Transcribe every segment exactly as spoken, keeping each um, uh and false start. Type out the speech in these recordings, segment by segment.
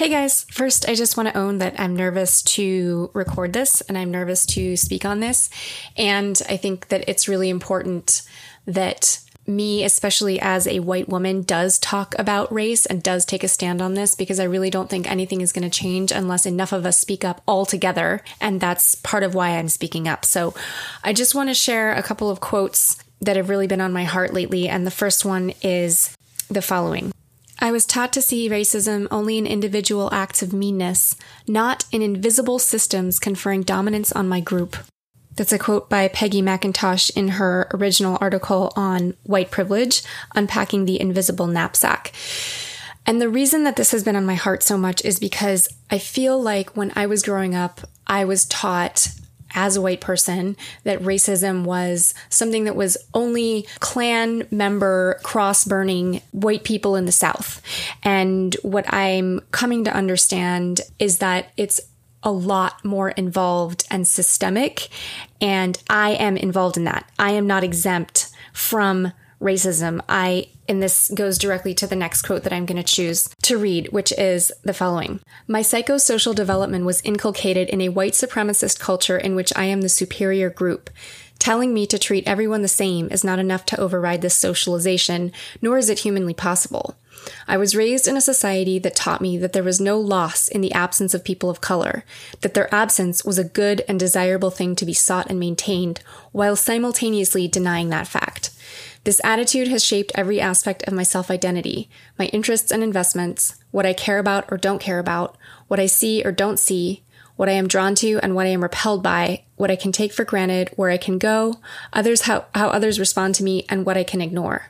Hey guys, first I just want to own that I'm nervous to record this and I'm nervous to speak on this. And I think that it's really important that me, especially as a white woman, does talk about race and does take a stand on this, because I really don't think anything is going to change unless enough of us speak up all together. And that's part of why I'm speaking up. So I just want to share a couple of quotes that have really been on my heart lately. And the first one is the following. I was taught to see racism only in individual acts of meanness, not in invisible systems conferring dominance on my group. That's a quote by Peggy McIntosh in her original article on white privilege, Unpacking the Invisible Knapsack. And the reason that this has been on my heart so much is because I feel like when I was growing up, I was taught as a white person that racism was something that was only Klan member cross-burning white people in the South. And what I'm coming to understand is that it's a lot more involved and systemic. And I am involved in that. I am not exempt from racism. I, and this goes directly to the next quote that I'm going to choose to read, which is the following. My psychosocial development was inculcated in a white supremacist culture in which I am the superior group. Telling me to treat everyone the same is not enough to override this socialization, nor is it humanly possible. I was raised in a society that taught me that there was no loss in the absence of people of color, that their absence was a good and desirable thing to be sought and maintained, while simultaneously denying that fact. This attitude has shaped every aspect of my self-identity, my interests and investments, what I care about or don't care about, what I see or don't see, what I am drawn to and what I am repelled by, what I can take for granted, where I can go, others how, how others respond to me, and what I can ignore.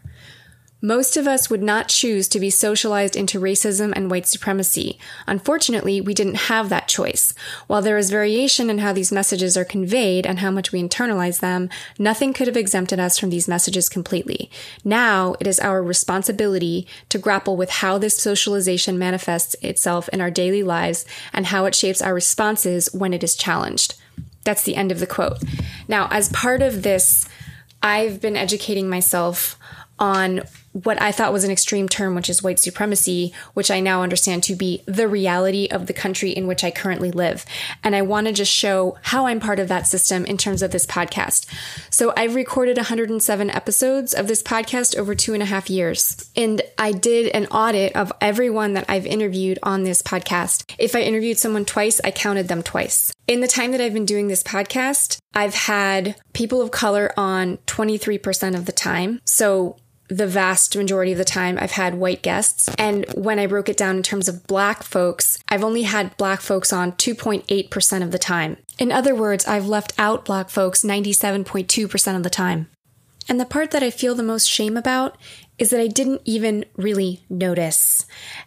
Most of us would not choose to be socialized into racism and white supremacy. Unfortunately, we didn't have that choice. While there is variation in how these messages are conveyed and how much we internalize them, nothing could have exempted us from these messages completely. Now it is our responsibility to grapple with how this socialization manifests itself in our daily lives and how it shapes our responses when it is challenged. That's the end of the quote. Now, as part of this, I've been educating myself on what I thought was an extreme term, which is white supremacy, which I now understand to be the reality of the country in which I currently live. And I want to just show how I'm part of that system in terms of this podcast. So I've recorded one hundred seven episodes of this podcast over two and a half years. And I did an audit of everyone that I've interviewed on this podcast. If I interviewed someone twice, I counted them twice. In the time that I've been doing this podcast, I've had people of color on twenty-three percent of the time. So the vast majority of the time I've had white guests. And when I broke it down in terms of black folks, I've only had black folks on two point eight percent of the time. In other words, I've left out black folks ninety-seven point two percent of the time. And the part that I feel the most shame about is that I didn't even really notice.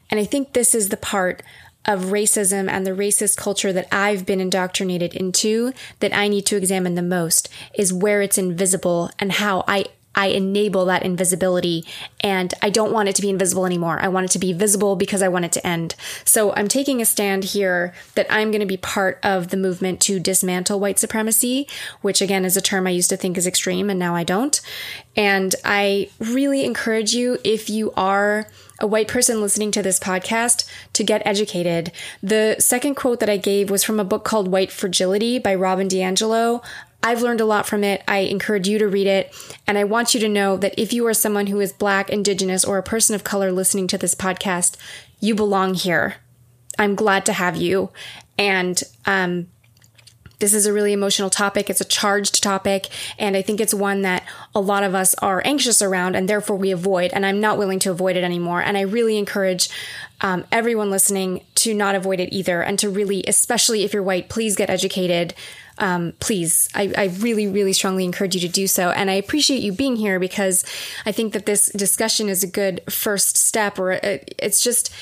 And I think this is the part of racism and the racist culture that I've been indoctrinated into that I need to examine the most, is where it's invisible and how I I enable that invisibility, and I don't want it to be invisible anymore. I want it to be visible because I want it to end. So I'm taking a stand here that I'm going to be part of the movement to dismantle white supremacy, which again is a term I used to think is extreme and now I don't. And I really encourage you, if you are a white person listening to this podcast, to get educated. The second quote that I gave was from a book called White Fragility by Robin DiAngelo. I've learned a lot from it. I encourage you to read it. And I want you to know that if you are someone who is Black, Indigenous, or a person of color listening to this podcast, you belong here. I'm glad to have you. And um, this is a really emotional topic. It's a charged topic. And I think it's one that a lot of us are anxious around and therefore we avoid. And I'm not willing to avoid it anymore. And I really encourage um, everyone listening to not avoid it either. And to really, especially if you're white, please get educated. Um, please, I, I really, really strongly encourage you to do so. And I appreciate you being here, because I think that this discussion is a good first step, or it, it's just,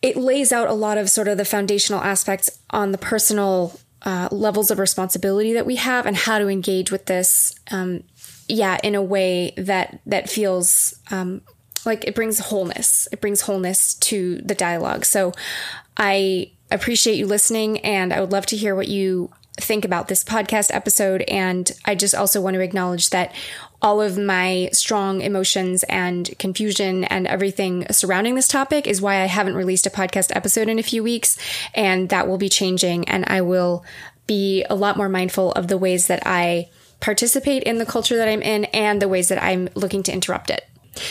it lays out a lot of sort of the foundational aspects on the personal uh, levels of responsibility that we have and how to engage with this. Um, yeah, in a way that, that feels um, like it brings wholeness. It brings wholeness to the dialogue. So I appreciate you listening, and I would love to hear what you think about this podcast episode. And I just also want to acknowledge that all of my strong emotions and confusion and everything surrounding this topic is why I haven't released a podcast episode in a few weeks. And that will be changing. And I will be a lot more mindful of the ways that I participate in the culture that I'm in and the ways that I'm looking to interrupt it.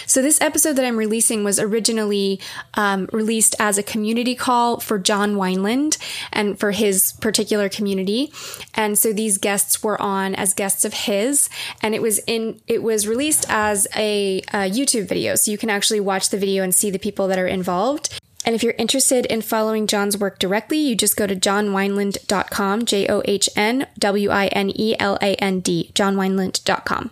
So this episode that I'm releasing was originally um, released as a community call for John Wineland and for his particular community. And so these guests were on as guests of his, and it was in it was released as a, a YouTube video. So you can actually watch the video and see the people that are involved. And if you're interested in following John's work directly, you just go to john wineland dot com, J O H N W I N E L A N D, john wineland dot com.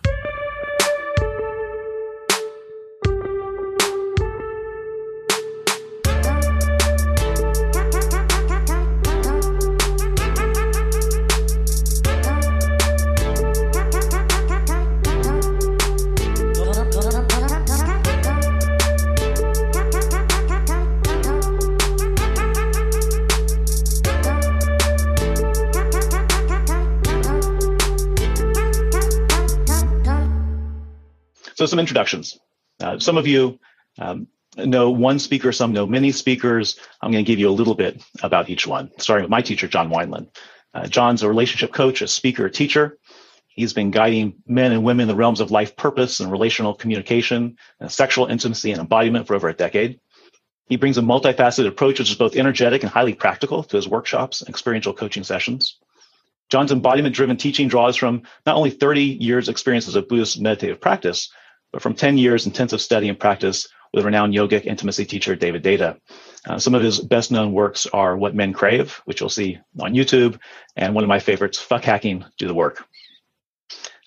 So some introductions. Uh, some of you um, know one speaker, some know many speakers. I'm going to give you a little bit about each one, starting with my teacher, John Wineland. Uh, John's a relationship coach, a speaker, a teacher. He's been guiding men and women in the realms of life purpose and relational communication, and sexual intimacy and embodiment for over a decade. He brings a multifaceted approach, which is both energetic and highly practical, to his workshops and experiential coaching sessions. John's embodiment-driven teaching draws from not only thirty years' experiences of Buddhist meditative practice, but from ten years intensive study and practice with renowned yogic intimacy teacher David Deida. Uh, some of his best known works are What Men Crave, which you'll see on YouTube, and one of my favorites, Fuck Hacking, Do the Work.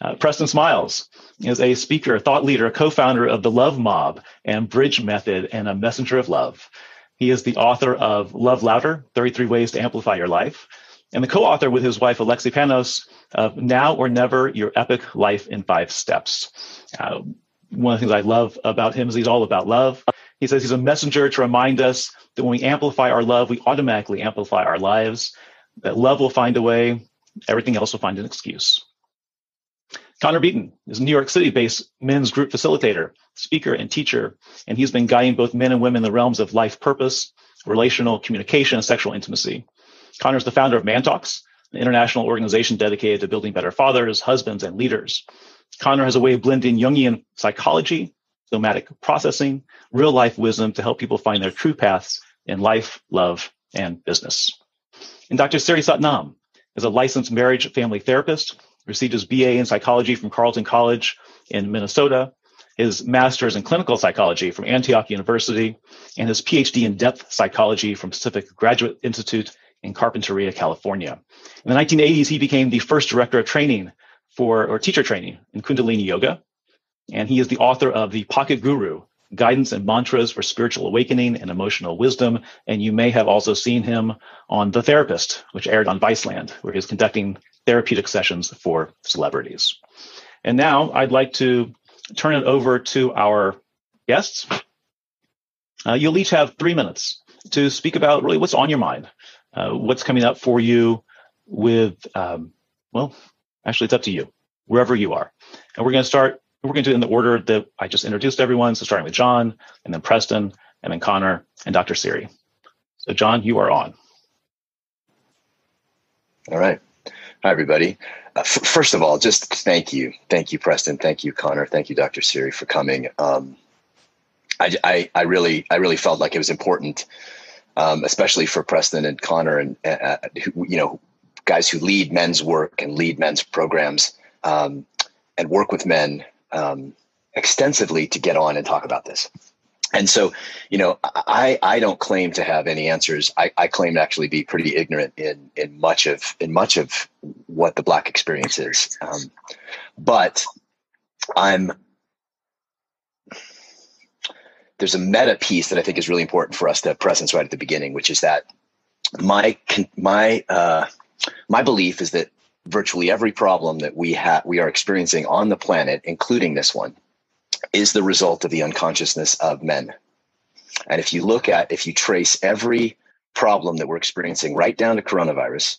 Uh, Preston Smiles is a speaker, thought leader, co-founder of the Love Mob and Bridge Method, and a messenger of love. He is the author of Love Louder, thirty-three ways to Amplify Your Life, and the co-author with his wife, Alexi Panos, of Now or Never, Your Epic Life in Five Steps. Uh, One of the things I love about him is he's all about love. He says he's a messenger to remind us that when we amplify our love, we automatically amplify our lives, that love will find a way, everything else will find an excuse. Connor Beaton is a New York City-based men's group facilitator, speaker, and teacher, and he's been guiding both men and women in the realms of life purpose, relational communication, and sexual intimacy. Connor is the founder of Man Talks, an international organization dedicated to building better fathers, husbands, and leaders. Connor has a way of blending Jungian psychology, somatic processing, real-life wisdom to help people find their true paths in life, love, and business. And Doctor Siri Satnam is a licensed marriage family therapist, received his B A in psychology from Carleton College in Minnesota, his master's in clinical psychology from Antioch University, and his P H D in depth psychology from Pacific Graduate Institute in Carpinteria, California. In the nineteen eighties, he became the first director of training for or teacher training in Kundalini Yoga. And he is the author of The Pocket Guru, Guidance and Mantras for Spiritual Awakening and Emotional Wisdom. And you may have also seen him on The Therapist, which aired on Viceland, where he's conducting therapeutic sessions for celebrities. And now I'd like to turn it over to our guests. Uh, you'll each have three minutes to speak about really what's on your mind, uh, what's coming up for you with, um, well, actually, it's up to you, wherever you are. And we're going to start, we're going to do it in the order that I just introduced everyone. So starting with John, and then Preston, and then Connor, and Doctor Siri. So John, you are on. All right. Hi, everybody. Uh, f- first of all, just thank you. Thank you, Preston. Thank you, Connor. Thank you, Doctor Siri, for coming. Um, I, I, I really, I really felt like it was important, um, especially for Preston and Connor and, uh, who, you know, guys who lead men's work and lead men's programs um, and work with men um, extensively to get on and talk about this. And so, you know, I, I don't claim to have any answers. I, I claim to actually be pretty ignorant in, in much of, in much of what the Black experience is. Um, but I'm, there's a meta piece that I think is really important for us to presence right at the beginning, which is that my, my, uh, My belief is that virtually every problem that we have, we are experiencing on the planet, including this one, is the result of the unconsciousness of men. And if you look at, if you trace every problem that we're experiencing right down to coronavirus,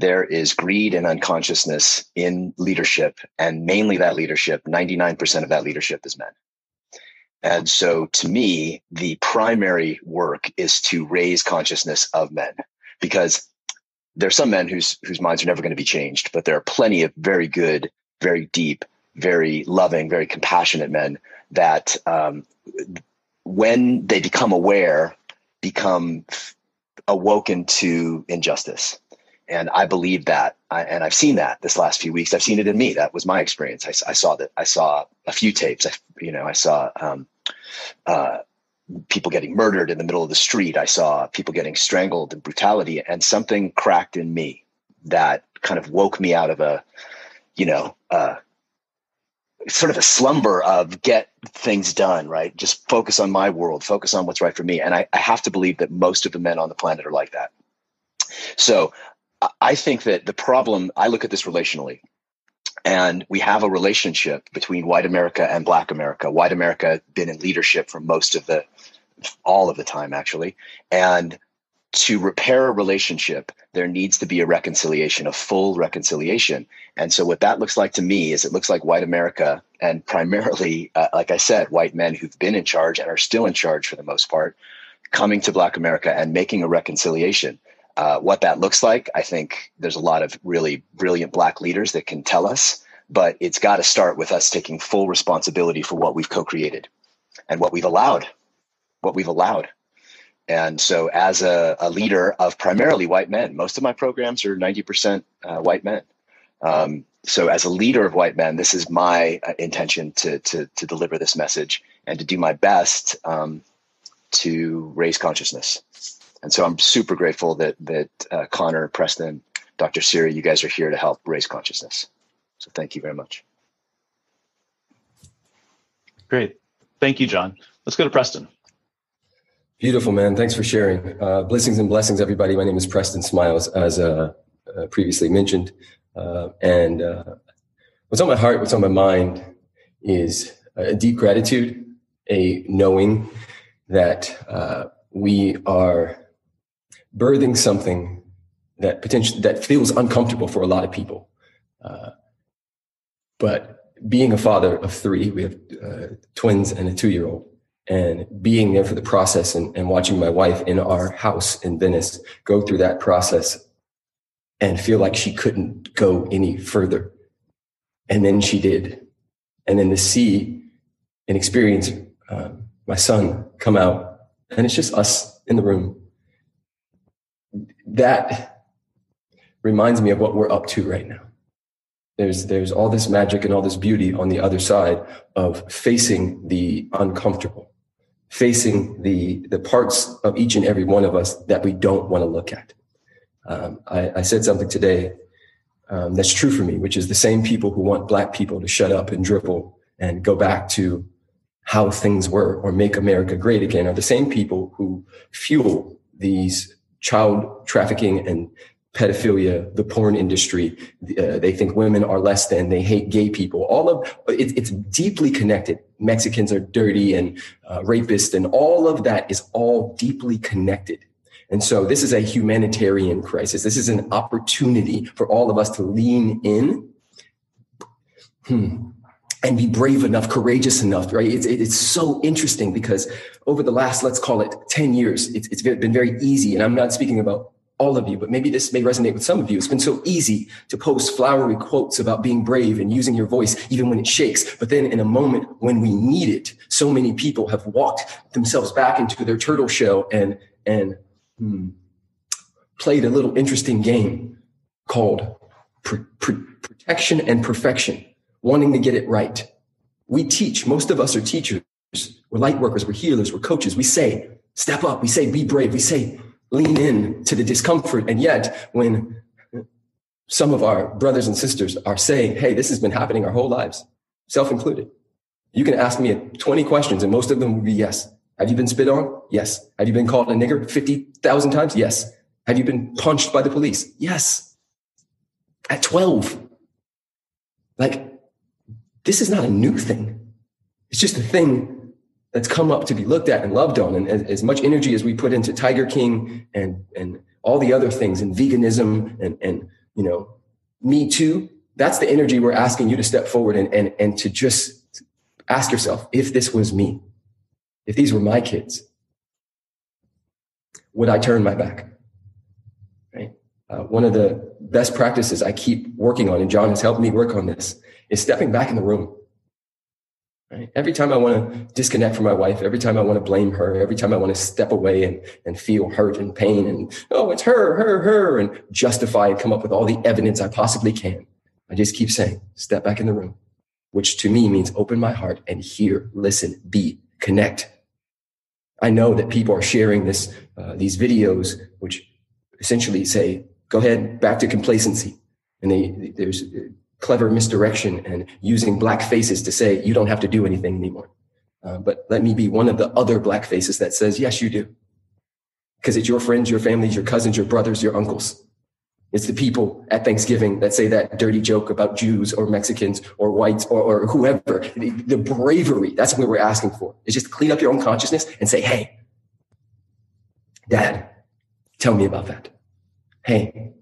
there is greed and unconsciousness in leadership, and mainly that leadership, ninety-nine percent of that leadership is men. And so to me, the primary work is to raise consciousness of men, because there are some men whose whose minds are never going to be changed, but there are plenty of very good, very deep, very loving, very compassionate men that um, when they become aware, become awoken to injustice. And I believe that, I, and I've seen that this last few weeks. I've seen it in me. That was my experience. I, I saw that. I saw a few tapes. I, you know, I saw um, uh, people getting murdered in the middle of the street. I saw people getting strangled in brutality, and something cracked in me that kind of woke me out of a, you know, uh, sort of a slumber of get things done, right? Just focus on my world, focus on what's right for me. And I, I have to believe that most of the men on the planet are like that. So I think that the problem, I look at this relationally, and we have a relationship between white America and black America. White America been in leadership for most of the, all of the time, actually. And to repair a relationship, there needs to be a reconciliation, a full reconciliation. And so what that looks like to me is it looks like white America and primarily, uh, like I said, white men who've been in charge and are still in charge for the most part, coming to black America and making a reconciliation. Uh, what that looks like, I think there's a lot of really brilliant black leaders that can tell us, but it's got to start with us taking full responsibility for what we've co-created and what we've allowed, what we've allowed. And so as a, a leader of primarily white men, most of my programs are ninety percent uh, white men. Um, so as a leader of white men, this is my uh, intention to, to, to deliver this message and to do my best um, to raise consciousness. And so I'm super grateful that that uh, Connor, Preston, Doctor Siri, you guys are here to help raise consciousness. So thank you very much. Great. Thank you, John. Let's go to Preston. Beautiful, man. Thanks for sharing. Uh, blessings and blessings, everybody. My name is Preston Smiles, as uh, uh, previously mentioned. Uh, and uh, what's on my heart, what's on my mind is a deep gratitude, a knowing that uh, we are birthing something that potentially that feels uncomfortable for a lot of people. Uh, but being a father of three, we have uh, twins and a two-year-old, and being there for the process and, and watching my wife in our house in Venice go through that process and feel like she couldn't go any further. And then she did. And then to see and experience uh, my son come out, and it's just us in the room. That reminds me of what we're up to right now. There's there's all this magic and all this beauty on the other side of facing the uncomfortable, facing the the parts of each and every one of us that we don't want to look at. Um, I, I said something today um, that's true for me, which is the same people who want black people to shut up and dribble and go back to how things were or make America great again are the same people who fuel these child trafficking and pedophilia, the porn industry. Uh, they think women are less than, they hate gay people. All of it, it's deeply connected. Mexicans are dirty and uh, rapists, and all of that is all deeply connected. And so this is a humanitarian crisis. This is an opportunity for all of us to lean in hmm, and be brave enough, courageous enough, right? It's, it's so interesting because over the last, let's call it ten years, it's, it's been very easy. And I'm not speaking about all of you, but maybe this may resonate with some of you. It's been so easy to post flowery quotes about being brave and using your voice, even when it shakes. But then in a moment when we need it, so many people have walked themselves back into their turtle shell and, and hmm, played a little interesting game called pr- pr- protection and perfection, wanting to get it right. We teach. Most of us are teachers. We're light workers. We're healers. We're coaches. We say, step up. We say, be brave. We say, lean in to the discomfort. And yet when some of our brothers and sisters are saying, hey, this has been happening our whole lives, self-included, you can ask me twenty questions and most of them will be yes. Have you been spit on? Yes. Have you been called a nigger fifty thousand times? Yes. Have you been punched by the police? Yes. At twelve. Like, this is not a new thing. It's just a thing that's come up to be looked at and loved on. And as much energy as we put into Tiger King and, and all the other things and veganism and, and you know, me too. That's the energy we're asking you to step forward and, and, and to just ask yourself, if this was me, if these were my kids, would I turn my back? Right? Uh, one of the best practices I keep working on, and John has helped me work on this, is stepping back in the room. Right? Every time I want to disconnect from my wife, every time I want to blame her, every time I want to step away and, and feel hurt and pain and, oh, it's her, her, her, and justify and come up with all the evidence I possibly can, I just keep saying, step back in the room, which to me means open my heart and hear, listen, be, connect. I know that people are sharing this, uh, these videos, which essentially say, go ahead, back to complacency. And they, they, there's clever misdirection and using black faces to say, you don't have to do anything anymore. Uh, but let me be one of the other black faces that says, yes, you do. Because it's your friends, your families, your cousins, your brothers, your uncles. It's the people at Thanksgiving that say that dirty joke about Jews or Mexicans or whites or, or whoever. The, the bravery, that's what we're asking for. It's just clean up your own consciousness and say, hey, Dad, tell me about that. Hey,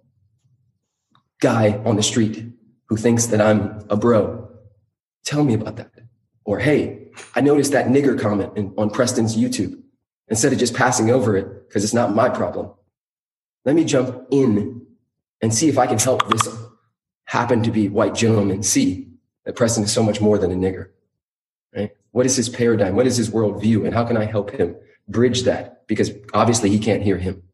guy on the street who thinks that I'm a bro, tell me about that. Or, hey, I noticed that nigger comment in, on Preston's YouTube. Instead of just passing over it because it's not my problem, let me jump in and see if I can help this happen to be white gentleman see that Preston is so much more than a nigger, right? What is his paradigm? What is his worldview? And how can I help him bridge that? Because obviously he can't hear him.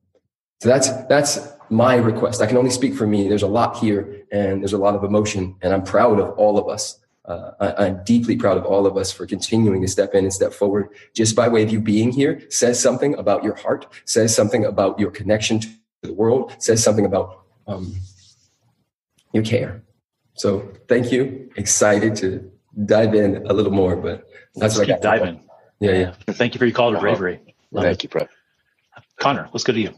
So that's, that's my request. I can only speak for me. There's a lot here and there's a lot of emotion, and I'm proud of all of us. Uh, I, I'm deeply proud of all of us for continuing to step in and step forward. Just by way of you being here says something about your heart, says something about your connection to the world, says something about Um, you care. So thank you. Excited to dive in a little more, but that's what I got. Diving. Yeah, yeah. Thank you for your call to bravery. Uh-huh. Thank you, Brett. Connor, let's go to you.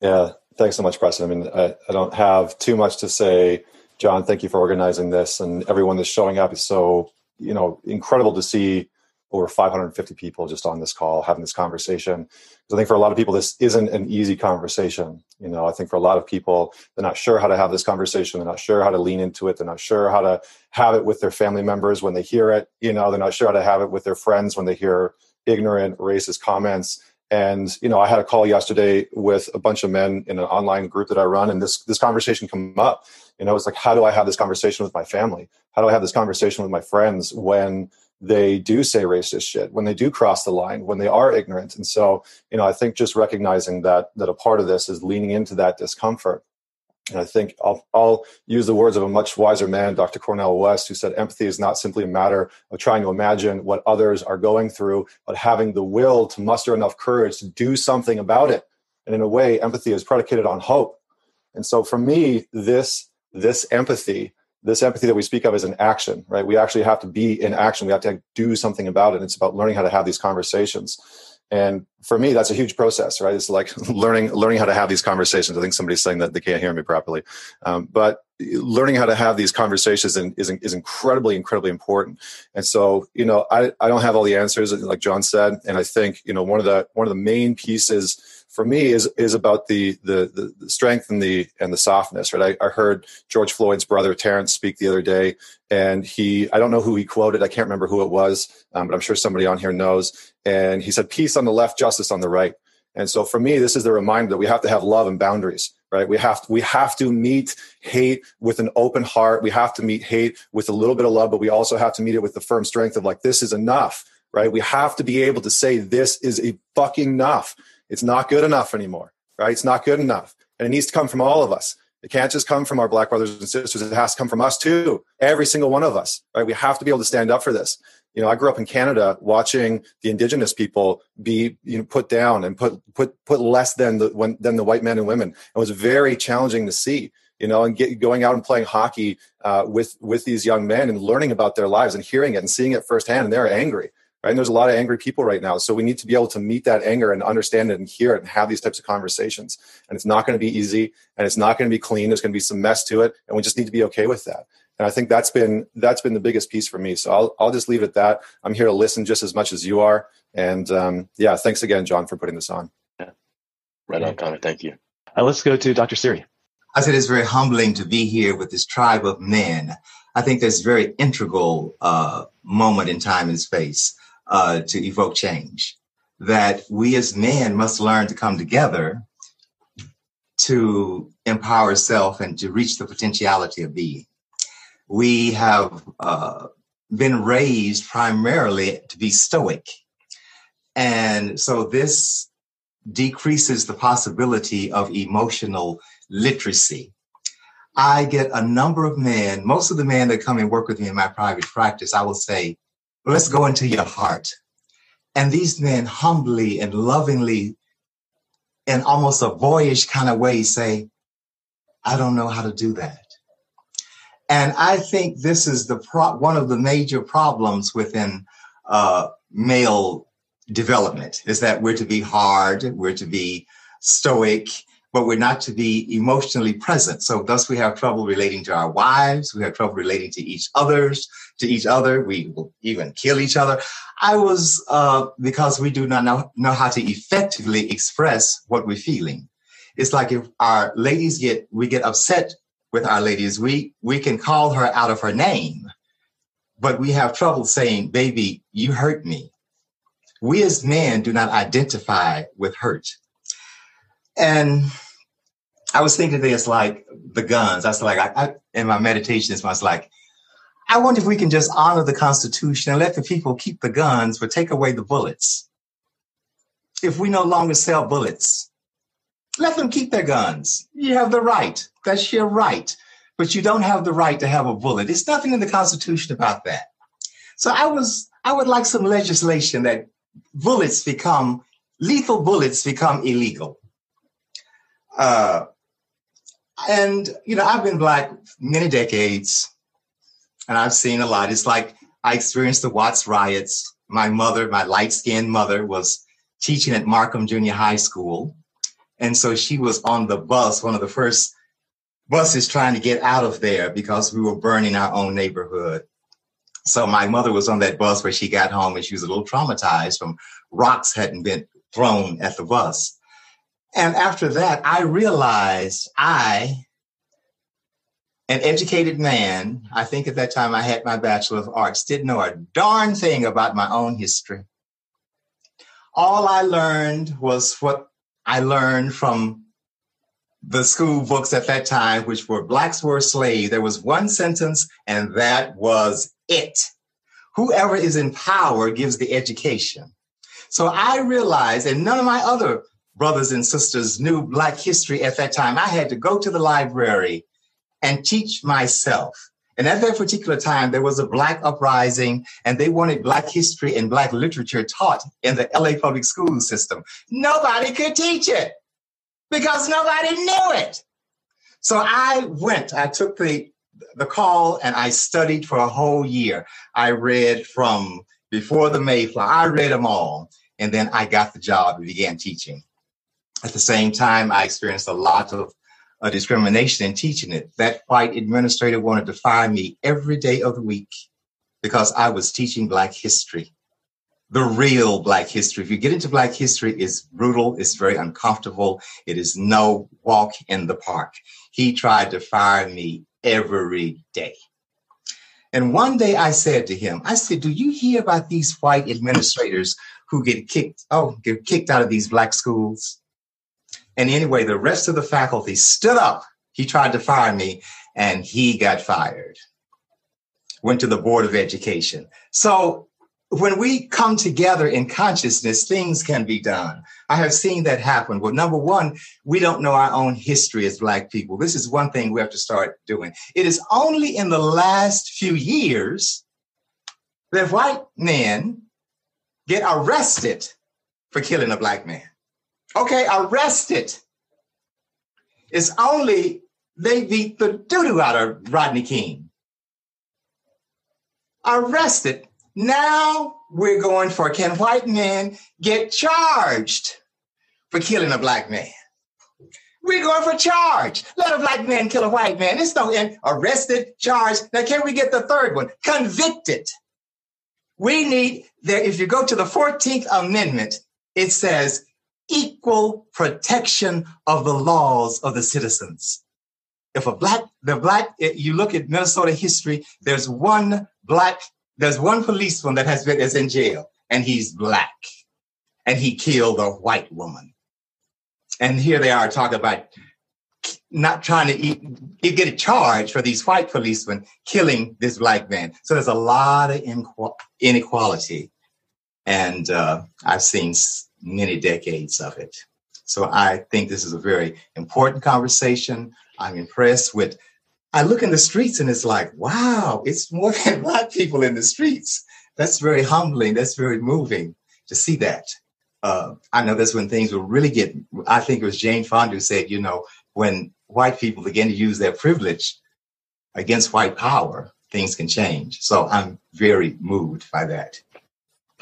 Yeah, thanks so much, Preston. I mean, I, I don't have too much to say. John, thank you for organizing this, and everyone that's showing up is so, you know, incredible to see. Over five hundred fifty people just on this call having this conversation. So I think for a lot of people, this isn't an easy conversation. You know, I think for a lot of people, they're not sure how to have this conversation. They're not sure how to lean into it. They're not sure how to have it with their family members when they hear it. You know, they're not sure how to have it with their friends when they hear ignorant, racist comments. And, you know, I had a call yesterday with a bunch of men in an online group that I run, and this this conversation came up. You know, it's like, how do I have this conversation with my family? How do I have this conversation with my friends when they do say racist shit, when they do cross the line, when they are ignorant? And so, you know, I think just recognizing that that a part of this is leaning into that discomfort. And I think I'll, I'll use the words of a much wiser man, Doctor Cornel West, who said, empathy is not simply a matter of trying to imagine what others are going through, but having the will to muster enough courage to do something about it. And in a way, empathy is predicated on hope. And so for me, this, this empathy This empathy that we speak of is an action, right? We actually have to be in action. We have to do something about it. It's about learning how to have these conversations. And for me, that's a huge process, right? It's like learning learning how to have these conversations. I think somebody's saying that they can't hear me properly. Um, but learning how to have these conversations is, is incredibly, incredibly important. And so, you know, I, I don't have all the answers, like John said. And I think, you know, one of the one of the main pieces for me is is about the the the strength and the and the softness, right? I, I heard George Floyd's brother Terrence speak the other day, and he I don't know who he quoted, I can't remember who it was, um, but I'm sure somebody on here knows. And he said, "Peace on the left, justice on the right." And so for me, this is the reminder that we have to have love and boundaries, right? We have we have to meet hate with an open heart. We have to meet hate with a little bit of love, but we also have to meet it with the firm strength of like, this is enough, right? We have to be able to say this is a fucking enough. It's not good enough anymore, right? It's not good enough. And it needs to come from all of us. It can't just come from our black brothers and sisters. It has to come from us too, every single one of us, right? We have to be able to stand up for this. You know, I grew up in Canada watching the indigenous people be, you know, put down and put put put less than the when, than the white men and women. It was very challenging to see, you know, and get, going out and playing hockey uh, with, with these young men and learning about their lives and hearing it and seeing it firsthand, and they're angry. Right? And there's a lot of angry people right now. So we need to be able to meet that anger and understand it and hear it and have these types of conversations. And it's not going to be easy, and it's not going to be clean. There's going to be some mess to it. And we just need to be okay with that. And I think that's been that's been the biggest piece for me. So I'll I'll just leave it at that. I'm here to listen just as much as you are. And um, yeah, thanks again, John, for putting this on. Yeah. Right on, Connor. Thank you. Uh, let's go to Doctor Siri. I said it's very humbling to be here with this tribe of men. I think that's a very integral uh, moment in time and space uh, to evoke change, that we as men must learn to come together to empower ourselves and to reach the potentiality of being. We have uh, been raised primarily to be stoic. And so this decreases the possibility of emotional literacy. I get a number of men, most of the men that come and work with me in my private practice, I will say, let's go into your heart. And these men humbly and lovingly, in almost a boyish kind of way, say, I don't know how to do that. And I think this is the pro- one of the major problems within uh, male development, is that we're to be hard, we're to be stoic, but we're not to be emotionally present. So thus we have trouble relating to our wives. We have trouble relating to each others, to each other. We will even kill each other. I was, uh, because we do not know, know how to effectively express what we're feeling. It's like if our ladies get, we get upset with our ladies, we, we can call her out of her name, but we have trouble saying, baby, you hurt me. We as men do not identify with hurt. And I was thinking this, like the guns. I was like, I, I, in my meditations, I was like, I wonder if we can just honor the Constitution and let the people keep the guns, but take away the bullets. If we no longer sell bullets, let them keep their guns. You have the right. That's your right. But you don't have the right to have a bullet. There's nothing in the Constitution about that. So I was, I would like some legislation that bullets become, lethal bullets become illegal. Uh, and, you know, I've been Black many decades and I've seen a lot. It's like I experienced the Watts riots. My mother, my light-skinned mother, was teaching at Markham Junior High School. And so she was on the bus, one of the first buses trying to get out of there because we were burning our own neighborhood. So my mother was on that bus where she got home and she was a little traumatized from rocks hadn't been thrown at the bus. And after that, I realized I, an educated man, I think at that time I had my Bachelor of Arts, didn't know a darn thing about my own history. All I learned was what I learned from the school books at that time, which were Blacks were slaves. There was one sentence, and that was it. Whoever is in power gives the education. So I realized, and none of my other brothers and sisters knew Black history at that time. I had to go to the library and teach myself. And at that particular time, there was a Black uprising, and they wanted Black history and Black literature taught in the L A public school system. Nobody could teach it because nobody knew it. So I went, I took the, the call, and I studied for a whole year. I read from Before the Mayflower. I read them all. And then I got the job and began teaching. At the same time, I experienced a lot of uh, discrimination in teaching it. That white administrator wanted to fire me every day of the week because I was teaching Black history, the real Black history. If you get into Black history, it's brutal, it's very uncomfortable, it is no walk in the park. He tried to fire me every day. And one day I said to him, I said, do you hear about these white administrators who get kicked, oh, get kicked out of these Black schools? And anyway, the rest of the faculty stood up. He tried to fire me, and he got fired. Went to the Board of Education. So when we come together in consciousness, things can be done. I have seen that happen. Well, number one, we don't know our own history as Black people. This is one thing we have to start doing. It is only in the last few years that white men get arrested for killing a Black man. Okay, arrested. It's only they beat the doo-doo out of Rodney King. Arrested. Now we're going for, can white men get charged for killing a Black man? We're going for charge. Let a Black man kill a white man. It's no end. Arrested, charged. Now can we get the third one? Convicted. We need, that if you go to the fourteenth Amendment, it says, equal protection of the laws of the citizens. If a black, the black, it, you look at Minnesota history, there's one black, there's one policeman that has been is in jail, and he's black, and he killed a white woman. And here they are talking about not trying to eat, you get a charge for these white policemen killing this black man. So there's a lot of inequality, and uh, I've seen many decades of it. So I think this is a very important conversation. I'm impressed with, I look in the streets and it's like, wow, it's more than black people in the streets. That's very humbling. That's very moving to see that. Uh, I know that's when things will really get, I think it was Jane Fonda who said, you know, when white people begin to use their privilege against white power, things can change. So I'm very moved by that.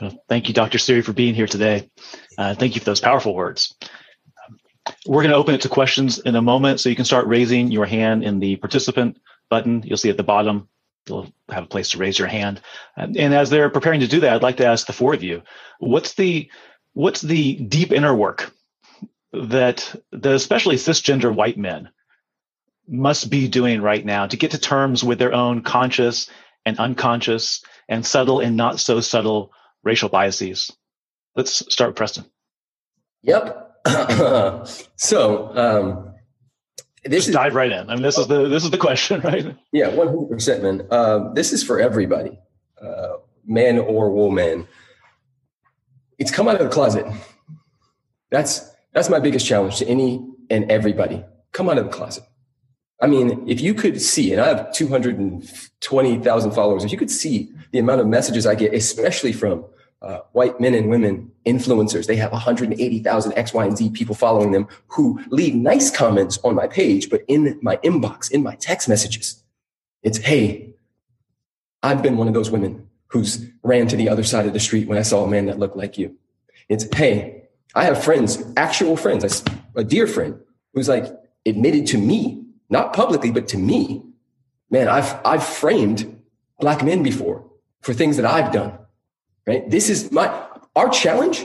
Well, thank you, Doctor Siri, for being here today. Uh, thank you for those powerful words. We're going to open it to questions in a moment, so you can start raising your hand in the participant button. You'll see at the bottom, you'll have a place to raise your hand. And as they're preparing to do that, I'd like to ask the four of you, what's the what's the deep inner work that the especially cisgender white men must be doing right now to get to terms with their own conscious and unconscious and subtle and not so subtle racial biases? Let's start with Preston. Yep. so um, this Just is, dive right in. I mean, this is the this is the question, right? Yeah, one hundred percent, man. Uh, this is for everybody, uh, man or woman. It's come out of the closet. That's that's my biggest challenge to any and everybody. Come out of the closet. I mean, if you could see, and I have two hundred and twenty thousand followers, if you could see the amount of messages I get, especially from Uh, white men and women influencers. They have one hundred eighty thousand X, Y, and Z people following them who leave nice comments on my page, but in my inbox, in my text messages, it's, hey, I've been one of those women who's ran to the other side of the street when I saw a man that looked like you. It's, hey, I have friends, actual friends, a dear friend who's like admitted to me, not publicly, but to me, man, I've, I've framed black men before for things that I've done. Right? This is my, our challenge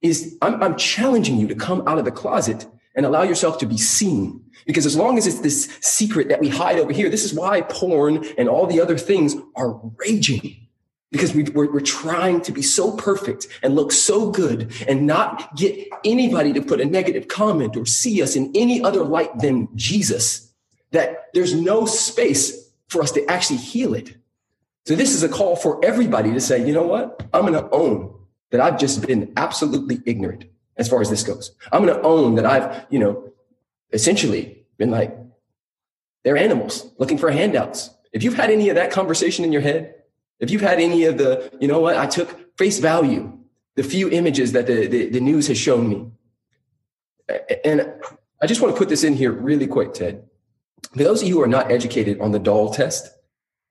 is I'm, I'm challenging you to come out of the closet and allow yourself to be seen, because as long as it's this secret that we hide over here, this is why porn and all the other things are raging, because we, we're, we're trying to be so perfect and look so good and not get anybody to put a negative comment or see us in any other light than Jesus, that there's no space for us to actually heal it. So this is a call for everybody to say, you know what? I'm going to own that I've just been absolutely ignorant as far as this goes. I'm going to own that I've, you know, essentially been like, they're animals looking for handouts. If you've had any of that conversation in your head, if you've had any of the, you know what, I took face value, the few images that the, the, the news has shown me. And I just want to put this in here really quick, Ted. For those of you who are not educated on the doll test,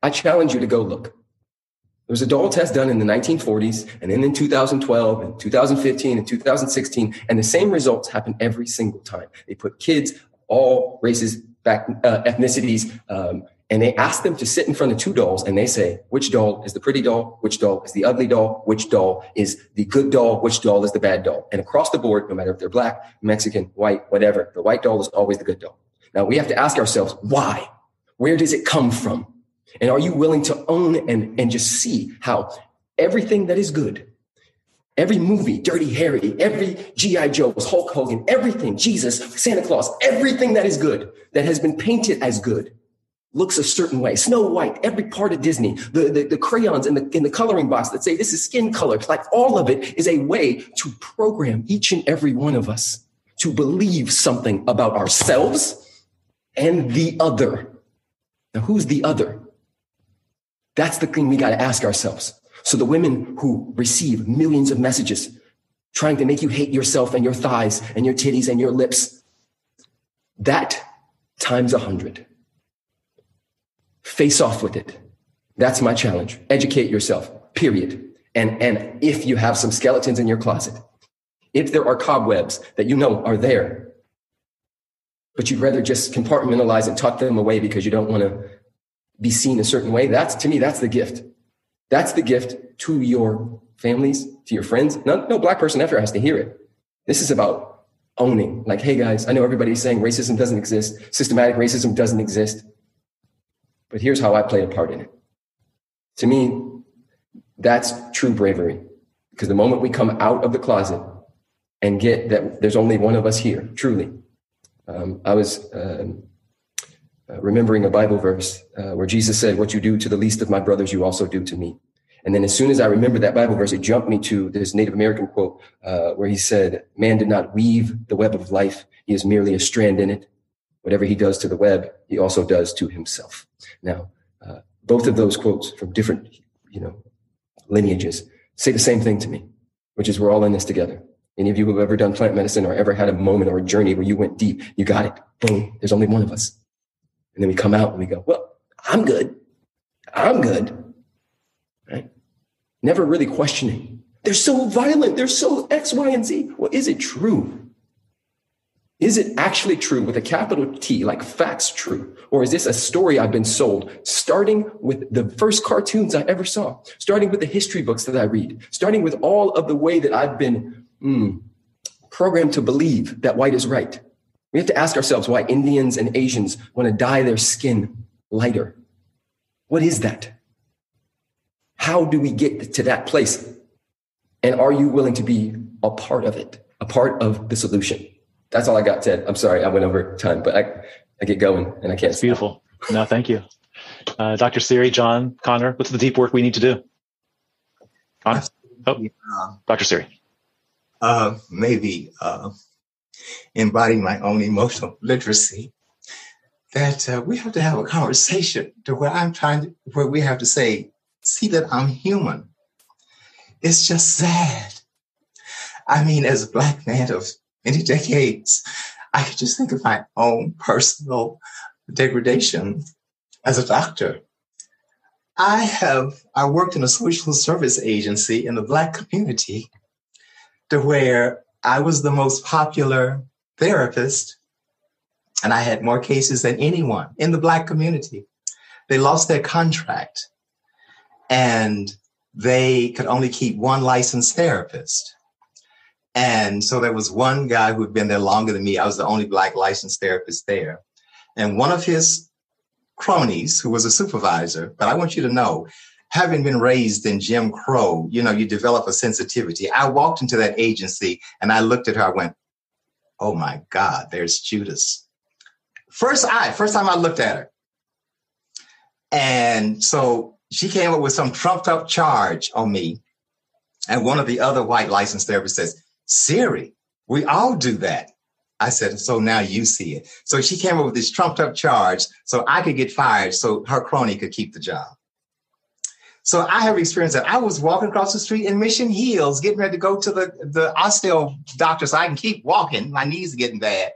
I challenge you to go look. There was a doll test done in the nineteen forties and then in two thousand twelve and two thousand fifteen and two thousand sixteen. And the same results happen every single time. They put kids, all races, back, uh, ethnicities, um, and they ask them to sit in front of two dolls and they say, which doll is the pretty doll? Which doll is the ugly doll? Which doll is the good doll? Which doll is the bad doll? And across the board, no matter if they're black, Mexican, white, whatever, the white doll is always the good doll. Now we have to ask ourselves, why? Where does it come from? And are you willing to own and, and just see how everything that is good, every movie, Dirty Harry, every G I. Joe, Hulk Hogan, everything, Jesus, Santa Claus, everything that is good, that has been painted as good, looks a certain way. Snow White, every part of Disney, the, the, the crayons in the, in the coloring box that say this is skin color, like all of it is a way to program each and every one of us to believe something about ourselves and the other. Now, who's the other? That's the thing we got to ask ourselves. So the women who receive millions of messages trying to make you hate yourself and your thighs and your titties and your lips, that times a hundred. Face off with it. That's my challenge. Educate yourself, period. And, and if you have some skeletons in your closet, if there are cobwebs that you know are there, but you'd rather just compartmentalize and tuck them away because you don't want to be seen a certain way. That's, to me, that's the gift. That's the gift to your families, to your friends. No, no black person ever has to hear it. This is about owning, like, hey guys, I know everybody's saying racism doesn't exist, systematic racism doesn't exist, but here's how I played a part in it. To me, that's true bravery, because the moment we come out of the closet and get that there's only one of us here, truly. Um, I was um, uh, remembering a Bible verse uh, where Jesus said, what you do to the least of my brothers, you also do to me. And then as soon as I remembered that Bible verse, it jumped me to this Native American quote uh, where he said, man did not weave the web of life. He is merely a strand in it. Whatever he does to the web, he also does to himself. Now, uh, both of those quotes from different, you know, lineages say the same thing to me, which is we're all in this together. Any of you who've ever done plant medicine or ever had a moment or a journey where you went deep, you got it. Boom. There's only one of us. And then we come out and we go, well, I'm good. I'm good. Right? Never really questioning. They're so violent. They're so X, Y, and Z. Well, is it true? Is it actually true with a capital T, like facts true? Or is this a story I've been sold, starting with the first cartoons I ever saw, starting with the history books that I read, starting with all of the way that I've been Mm, programmed to believe that white is right. We have to ask ourselves why Indians and Asians want to dye their skin lighter. What is that? How do we get to that place? And are you willing to be a part of it, a part of the solution? That's all I got, Ted. I'm sorry I went over time, but I, I get going and I can't stop. Beautiful. No, thank you. Uh, Doctor Siri, John, Connor, what's the deep work we need to do? Connor? Oh, Doctor Siri. Uh, maybe uh, embodying my own emotional literacy, that uh, we have to have a conversation to where I'm trying to, where we have to say, see that I'm human. It's just sad. I mean, as a Black man of many decades, I could just think of my own personal degradation as a doctor. I have, I worked in a social service agency in the Black community, to where I was the most popular therapist, and I had more cases than anyone in the Black community. They lost their contract, and they could only keep one licensed therapist. And so there was one guy who had been there longer than me. I was the only Black licensed therapist there. And one of his cronies, who was a supervisor, but I want you to know, having been raised in Jim Crow, you know, you develop a sensitivity. I walked into that agency and I looked at her. I went, oh, my God, there's Judas. First eye, first time I looked at her. And so she came up with some trumped up charge on me. And one of the other white licensed therapists says, Siri, we all do that. I said, so now you see it. So she came up with this trumped up charge so I could get fired so her crony could keep the job. So I have experienced that. I was walking across the street in Mission Hills, getting ready to go to the, the osteo doctor so I can keep walking. My knees are getting bad.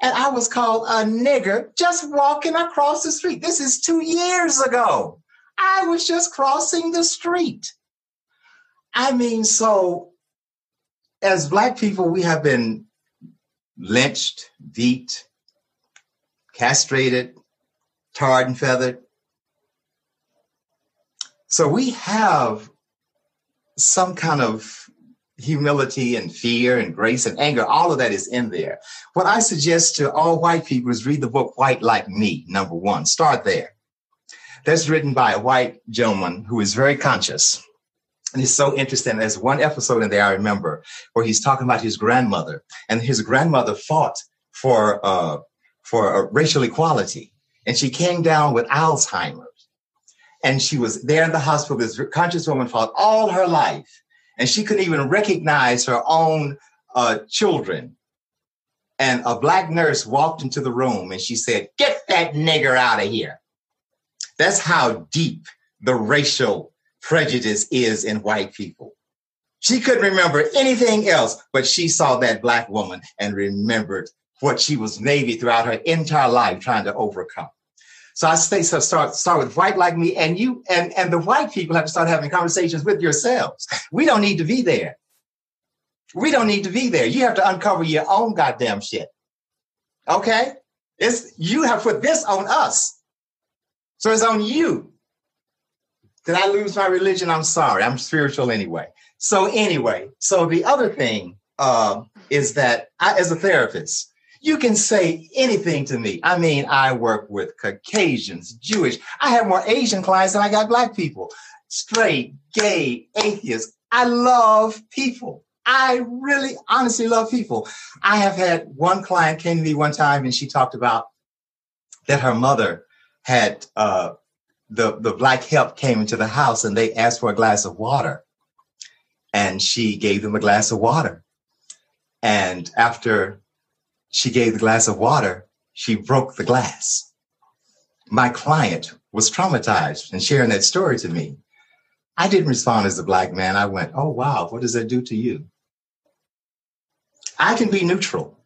And I was called a nigger just walking across the street. This is two years ago. I was just crossing the street. I mean, so as Black people, we have been lynched, beat, castrated, tarred and feathered. So we have some kind of humility and fear and grace and anger. All of that is in there. What I suggest to all white people is read the book White Like Me, number one. Start there. That's written by a white gentleman who is very conscious. And it's so interesting. There's one episode in there I remember where he's talking about his grandmother. And his grandmother fought for, uh, for racial equality. And she came down with Alzheimer's. And she was there in the hospital. This conscious woman fought all her life. And she couldn't even recognize her own uh, children. And a Black nurse walked into the room and she said, get that nigger out of here. That's how deep the racial prejudice is in white people. She couldn't remember anything else, but she saw that Black woman and remembered what she was maybe throughout her entire life trying to overcome. So I say, so start, start with White Like Me, and you and, and the white people have to start having conversations with yourselves. We don't need to be there. We don't need to be there. You have to uncover your own goddamn shit. Okay? It's, you have put this on us. So it's on you. Did I lose my religion? I'm sorry. I'm spiritual anyway. So anyway, so the other thing, uh, is that I, as a therapist, you can say anything to me. I mean, I work with Caucasians, Jewish. I have more Asian clients than I got Black people. Straight, gay, atheists. I love people. I really honestly love people. I have had one client came to me one time and she talked about that her mother had uh, the, the Black help came into the house and they asked for a glass of water. And she gave them a glass of water. And after she gave the glass of water, she broke the glass. My client was traumatized and sharing that story to me. I didn't respond as a Black man. I went, oh, wow, what does that do to you? I can be neutral.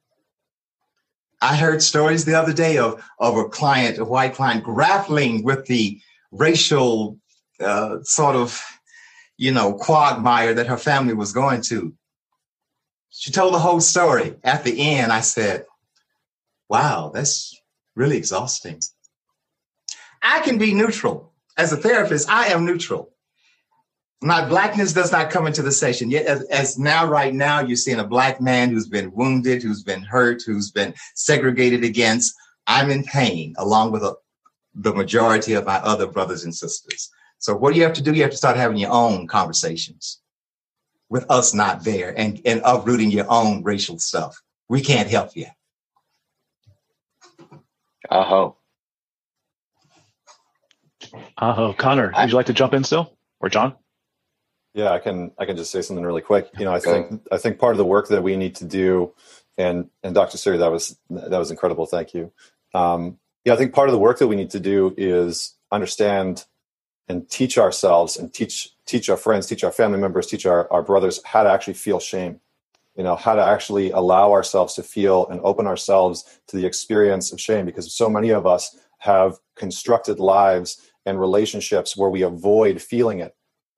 I heard stories the other day of, of a client, a white client, grappling with the racial uh, sort of, you know, quagmire that her family was going to. She told the whole story. At the end, I said, wow, that's really exhausting. I can be neutral. As a therapist, I am neutral. My Blackness does not come into the session. Yet, as, as now, right now, you're seeing a Black man who's been wounded, who's been hurt, who's been segregated against. I'm in pain, along with a, the majority of my other brothers and sisters. So what do you have to do? You have to start having your own conversations with us not there and, and uprooting your own racial stuff. We can't help you. Uh-huh. Uh-huh. Connor, I, would you like to jump in still? Or John? Yeah, I can I can just say something really quick. You know, I think I think part of the work that we need to do, and and Doctor Siri, that was that was incredible. Thank you. Um, yeah, I think part of the work that we need to do is understand and teach ourselves and teach teach our friends, teach our family members, teach our, our brothers how to actually feel shame. You know, how to actually allow ourselves to feel and open ourselves to the experience of shame, because so many of us have constructed lives and relationships where we avoid feeling it.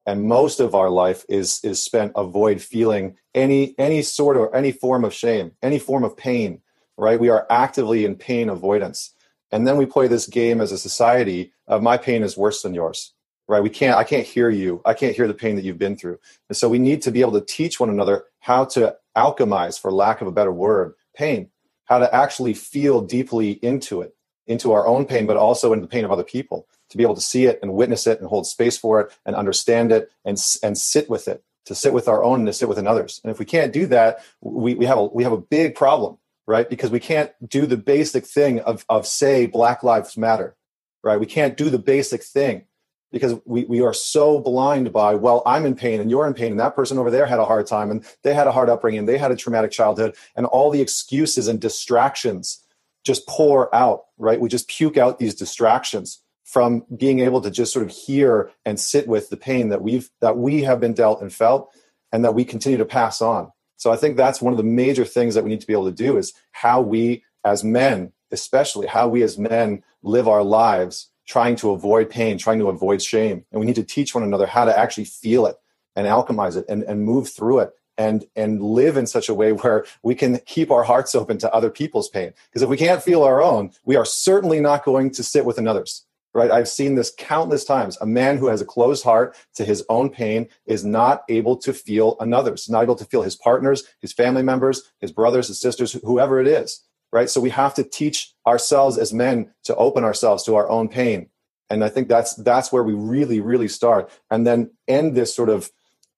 And most of our life is is spent avoid feeling any any sort or any form of shame, any form of pain, right? We are actively in pain avoidance. And then we play this game as a society of my pain is worse than yours, right? We can't, I can't hear you. I can't hear the pain that you've been through. And so we need to be able to teach one another how to alchemize, for lack of a better word, pain, how to actually feel deeply into it, into our own pain, but also into the pain of other people, to be able to see it and witness it and hold space for it and understand it and and sit with it, to sit with our own and to sit with another's. And if we can't do that, we, we have a we have a big problem, right? Because we can't do the basic thing of, of say, Black Lives Matter, right? We can't do the basic thing because we, we are so blind by, well, I'm in pain and you're in pain and that person over there had a hard time and they had a hard upbringing and they had a traumatic childhood, and all the excuses and distractions just pour out, right? We just puke out these distractions from being able to just sort of hear and sit with the pain that we've that we have been dealt and felt, and that we continue to pass on. So I think that's one of the major things that we need to be able to do is how we as men, especially how we as men live our lives, trying to avoid pain, trying to avoid shame. And we need to teach one another how to actually feel it and alchemize it and, and move through it. And, and live in such a way where we can keep our hearts open to other people's pain. Because if we can't feel our own, we are certainly not going to sit with another's, right? I've seen this countless times. A man who has a closed heart to his own pain is not able to feel another's, not able to feel his partners, his family members, his brothers, his sisters, whoever it is, right? So we have to teach ourselves as men to open ourselves to our own pain. And I think that's that's where we really, really start. And then end this sort of,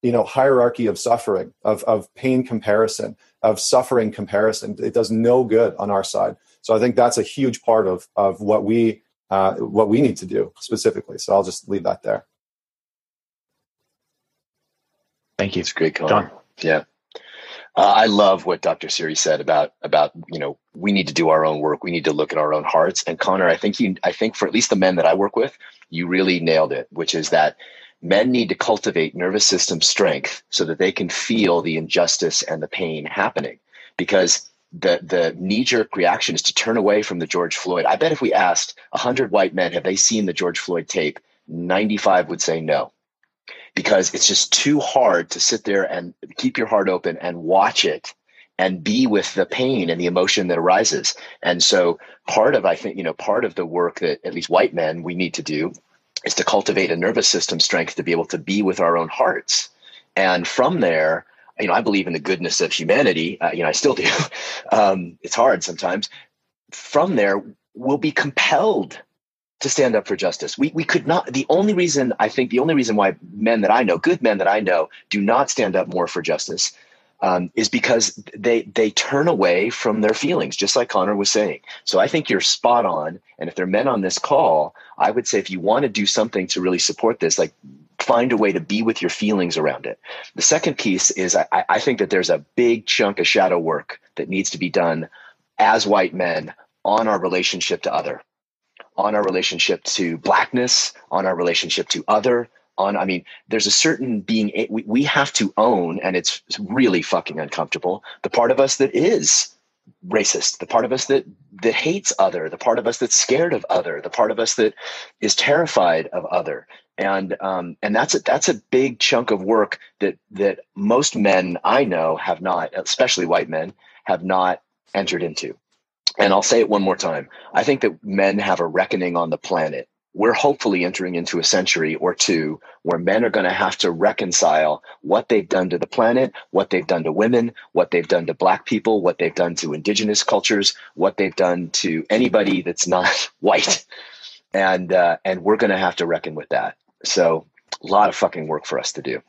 you know, hierarchy of suffering, of of pain comparison, of suffering comparison. It does no good on our side. So I think that's a huge part of of what we uh, what we need to do specifically. So I'll just leave that there. Thank you. It's great, Connor. Yeah, uh, I love what Doctor Siri said about about you know we need to do our own work. We need to look at our own hearts. And Connor, I think you, I think for at least the men that I work with, you really nailed it, which is that men need to cultivate nervous system strength so that they can feel the injustice and the pain happening, because the the knee-jerk reaction is to turn away from the George Floyd. I bet if we asked one hundred white men, have they seen the George Floyd tape, ninety-five would say no, because it's just too hard to sit there and keep your heart open and watch it and be with the pain and the emotion that arises. And so part of, I think, you know, part of the work that at least white men we need to do is to cultivate a nervous system strength to be able to be with our own hearts. And from there, you know, I believe in the goodness of humanity. Uh, you know, I still do. Um, it's hard sometimes. From there, we'll be compelled to stand up for justice. We we could not. The only reason I think the only reason why men that I know, good men that I know, do not stand up more for justice um, is because they they turn away from their feelings, just like Connor was saying. So I think you're spot on. And if there are men on this call, I would say if you want to do something to really support this, like, find a way to be with your feelings around it. The second piece is I, I think that there's a big chunk of shadow work that needs to be done as white men on our relationship to other, on our relationship to blackness, on our relationship to other. On, I mean, there's a certain being we, we have to own, and it's really fucking uncomfortable, the part of us that is racist, the part of us that that hates other, the part of us that's scared of other, the part of us that is terrified of other. And um, and that's a, that's a big chunk of work that that most men I know have not, especially white men, have not entered into. And I'll say it one more time. I think that men have a reckoning on the planet. We're hopefully entering into a century or two where men are going to have to reconcile what they've done to the planet, what they've done to women, what they've done to black people, what they've done to indigenous cultures, what they've done to anybody that's not white. And uh, and we're going to have to reckon with that. So a lot of fucking work for us to do.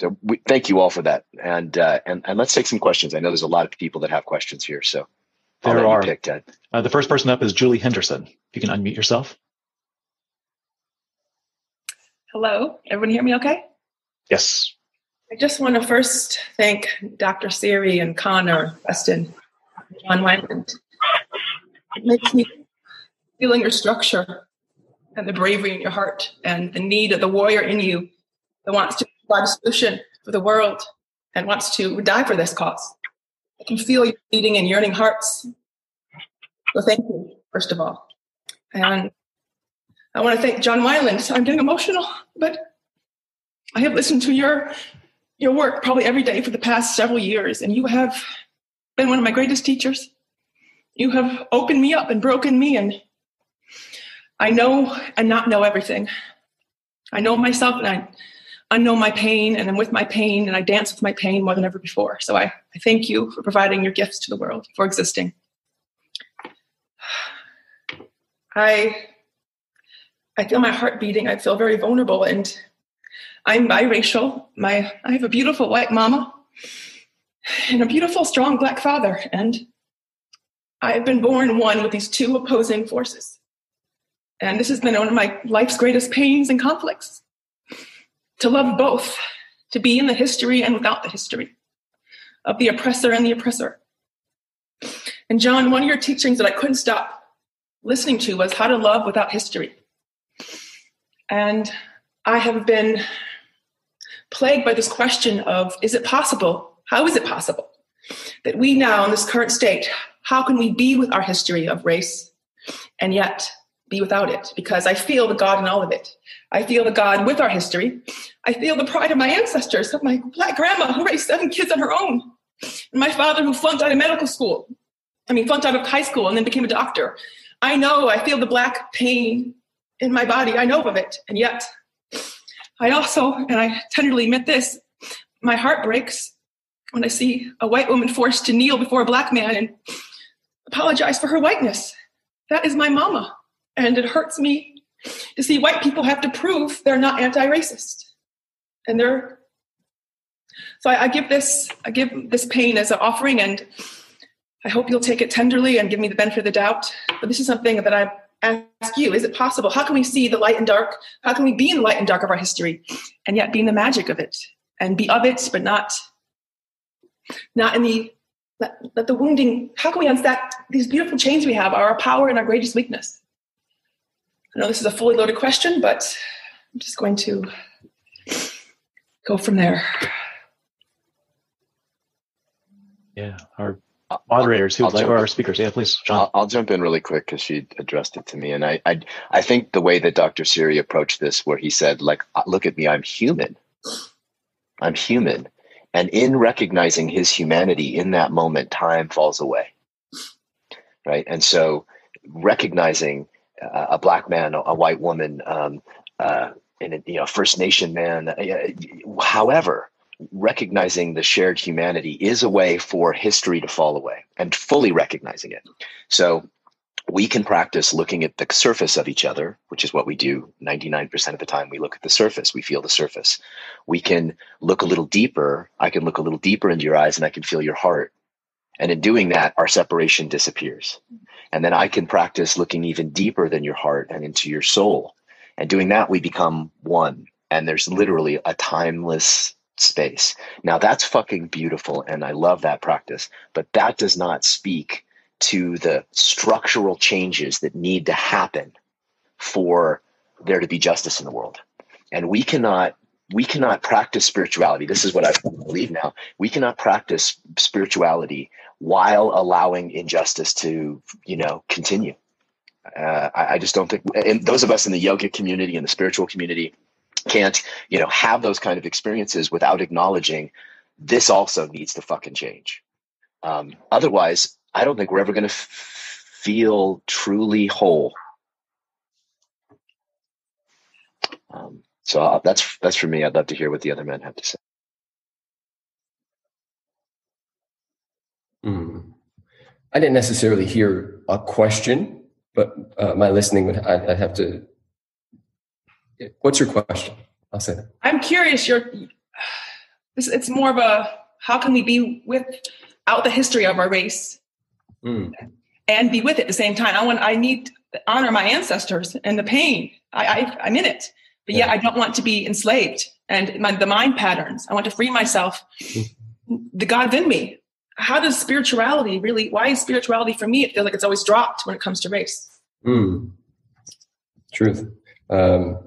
So we, thank you all for that. And, uh, and and let's take some questions. I know there's a lot of people that have questions here. So I'll there let are. You pick, Ted. Uh, the first person up is Julie Henderson. If you can unmute yourself. Hello, everyone hear me okay? Yes. I just want to first thank Doctor Siri and Connor, Preston, John Wineland. It makes me feeling your structure and the bravery in your heart and the need of the warrior in you that wants to provide a solution for the world and wants to die for this cause. I can feel your bleeding and yearning hearts. So thank you, first of all. And I want to thank John Wineland. I'm getting emotional, but I have listened to your, your work probably every day for the past several years, and you have been one of my greatest teachers. You have opened me up and broken me, and I know and not know everything. I know myself and I, I know my pain, and I'm with my pain, and I dance with my pain more than ever before. So I, I thank you for providing your gifts to the world, for existing. I I feel my heart beating. I feel very vulnerable, and I'm biracial. My I have a beautiful white mama and a beautiful, strong black father, and I've been born one with these two opposing forces. And this has been one of my life's greatest pains and conflicts, to love both, to be in the history and without the history, of the oppressor and the oppressor. And John, one of your teachings that I couldn't stop listening to was how to love without history. And I have been plagued by this question of, is it possible? How is it possible that we now in this current state, how can we be with our history of race and yet be without it? Because I feel the God in all of it. I feel the God with our history. I feel the pride of my ancestors, of my black grandma who raised seven kids on her own, and my father who flunked out of medical school. I mean, flunked out of high school and then became a doctor. I know, I feel the black pain in my body. I know of it. And yet I also, and I tenderly admit this, my heart breaks when I see a white woman forced to kneel before a black man and apologize for her whiteness. That is my mama. And it hurts me to see white people have to prove they're not anti-racist. And they're, so I, I give this, I give this pain as an offering, and I hope you'll take it tenderly and give me the benefit of the doubt. But this is something that I ask you, is it possible? How can we see the light and dark? How can we be in the light and dark of our history and yet be in the magic of it and be of it, but not, not in the, let, let the wounding, how can we unstack these beautiful chains we have, our power and our greatest weakness? I know this is a fully loaded question, but I'm just going to go from there. Yeah, our moderators who like, or our speakers. Yeah, please, John. I'll, I'll jump in really quick because she addressed it to me. And I, I I think the way that Doctor Siri approached this, where he said, like, look at me, I'm human. I'm human. And in recognizing his humanity in that moment, time falls away. Right? And so recognizing Uh, a black man, a white woman, um, uh, and a, you know, First Nation man, uh, however, recognizing the shared humanity is a way for history to fall away, and fully recognizing it. So we can practice looking at the surface of each other, which is what we do ninety-nine percent of the time. We look at the surface, we feel the surface. We can look a little deeper. I can look a little deeper into your eyes and I can feel your heart. And in doing that, our separation disappears. And then I can practice looking even deeper than your heart and into your soul. And doing that, we become one. And there's literally a timeless space. Now that's fucking beautiful. And I love that practice, but that does not speak to the structural changes that need to happen for there to be justice in the world. And we cannot, we cannot practice spirituality. This is what I believe now. We cannot practice spirituality while allowing injustice to, you know, continue. Uh, I, I just don't think, and those of us in the yoga community and the spiritual community can't, you know, have those kind of experiences without acknowledging this also needs to fucking change. Um, otherwise, I don't think we're ever going to f- feel truly whole. Um, so I'll, that's, that's for me. I'd love to hear what the other men have to say. Mm. I didn't necessarily hear a question, but uh, my listening would, I'd, I'd have to, what's your question? I'll say that. I'm curious. You're, it's, it's more of a, how can we be without the history of our race? Mm. And be with it at the same time. I want. I need to honor my ancestors and the pain. I, I, I'm in it, but yeah, yet I don't want to be enslaved and my, the mind patterns. I want to free myself. The God in me. How does spirituality really? Why is spirituality for me? It feels like it's always dropped when it comes to race. Mm. Truth. Um,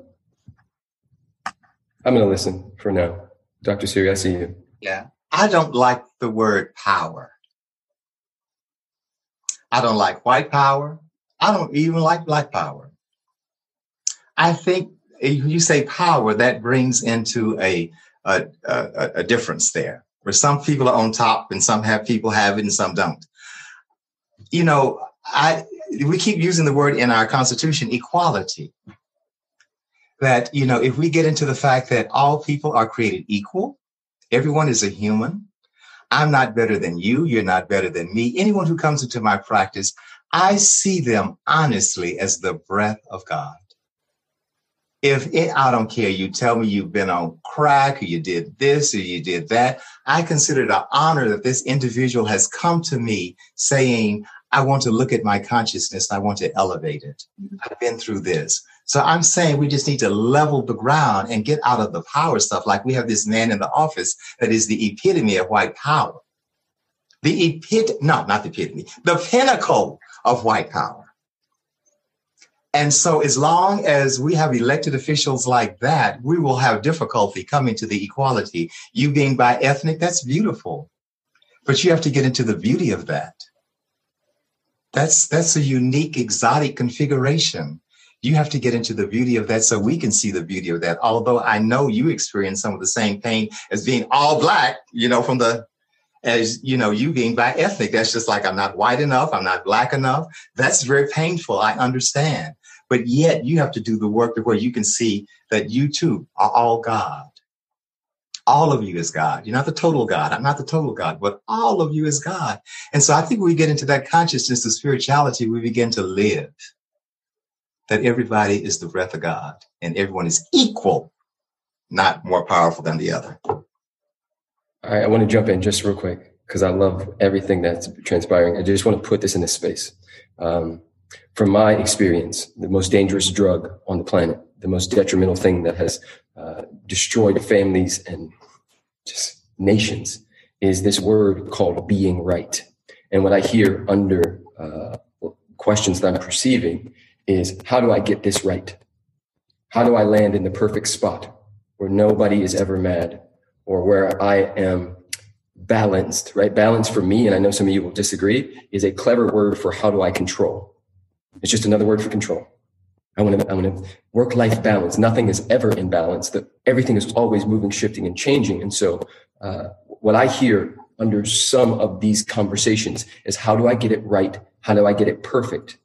I'm going to listen for now, Doctor Siri. I see you. Yeah, I don't like the word power. I don't like white power. I don't even like black power. I think when you say power, that brings into a a, a a difference there, where some people are on top and some have people have it and some don't. You know, I we keep using the word in our Constitution, equality. That, you know, if we get into the fact that all people are created equal, everyone is a human. I'm not better than you. You're not better than me. Anyone who comes into my practice, I see them honestly as the breath of God. If it, I don't care, you tell me you've been on crack or you did this or you did that, I consider it an honor that this individual has come to me saying, I want to look at my consciousness. I want to elevate it. I've been through this. So I'm saying we just need to level the ground and get out of the power stuff. Like we have this man in the office that is the epitome of white power. The epit, no, not the epitome, the pinnacle of white power. And so as long as we have elected officials like that, we will have difficulty coming to the equality. You being bi-ethnic, that's beautiful. But you have to get into the beauty of that. That's, that's a unique, exotic configuration. You have to get into the beauty of that so we can see the beauty of that. Although I know you experience some of the same pain as being all black, you know, from the, as you know, you being bi-ethnic, that's just like, I'm not white enough. I'm not black enough. That's very painful. I understand. But yet you have to do the work to where you can see that you too are all God. All of you is God. You're not the total God. I'm not the total God, but all of you is God. And so I think when we get into that consciousness of spirituality, we begin to live. That everybody is the breath of God and everyone is equal, not more powerful than the other. All right, I want to jump in just real quick because I love everything that's transpiring. I just want to put this into space. Um, from my experience, the most dangerous drug on the planet, the most detrimental thing that has uh, destroyed families and just nations is this word called being right. And what I hear under uh, questions that I'm perceiving is how do I get this right? How do I land in the perfect spot where nobody is ever mad or where I am balanced, right? Balance for me, and I know some of you will disagree, is a clever word for how do I control. It's just another word for control. I want to, I want to work-life balance. Nothing is ever in balance. The, everything is always moving, shifting, and changing. And so uh, what I hear under some of these conversations is how do I get it right? How do I get it perfect?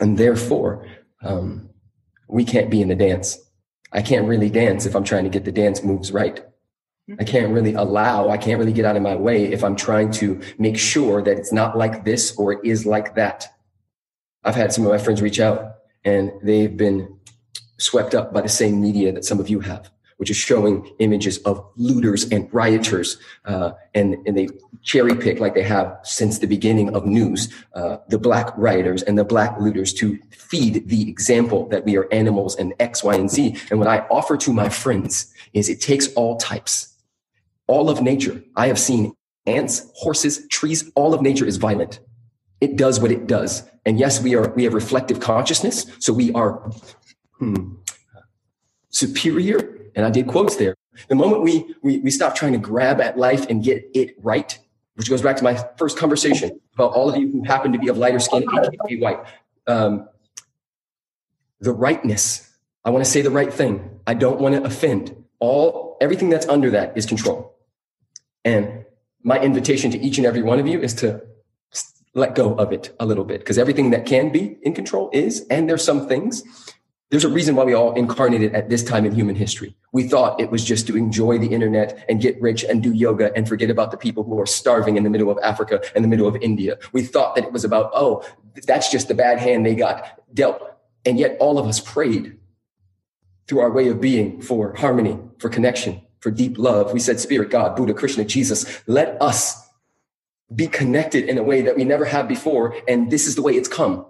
And therefore, um, we can't be in the dance. I can't really dance if I'm trying to get the dance moves right. I can't really allow, I can't really get out of my way if I'm trying to make sure that it's not like this or it is like that. I've had some of my friends reach out and they've been swept up by the same media that some of you have, which is showing images of looters and rioters, uh, and, and they cherry pick, like they have since the beginning of news, uh, the black rioters and the black looters to feed the example that we are animals and X, Y, and Z. And what I offer to my friends is it takes all types, all of nature. I have seen ants, horses, trees, all of nature is violent. It does what it does. And yes, we are, we have reflective consciousness. So we are hmm, superior. And I did quotes there. The moment we, we we stop trying to grab at life and get it right, which goes back to my first conversation about all of you who happen to be of lighter skin and can't be white. Um, the rightness. I want to say the right thing. I don't want to offend. All everything that's under that is control. And my invitation to each and every one of you is to let go of it a little bit, because everything that can be in control is, and there's some things. There's a reason why we all incarnated at this time in human history. We thought it was just to enjoy the internet and get rich and do yoga and forget about the people who are starving in the middle of Africa and the middle of India. We thought that it was about, oh, that's just the bad hand they got dealt. And yet all of us prayed through our way of being for harmony, for connection, for deep love. We said, Spirit, God, Buddha, Krishna, Jesus, let us be connected in a way that we never have before. And this is the way it's come.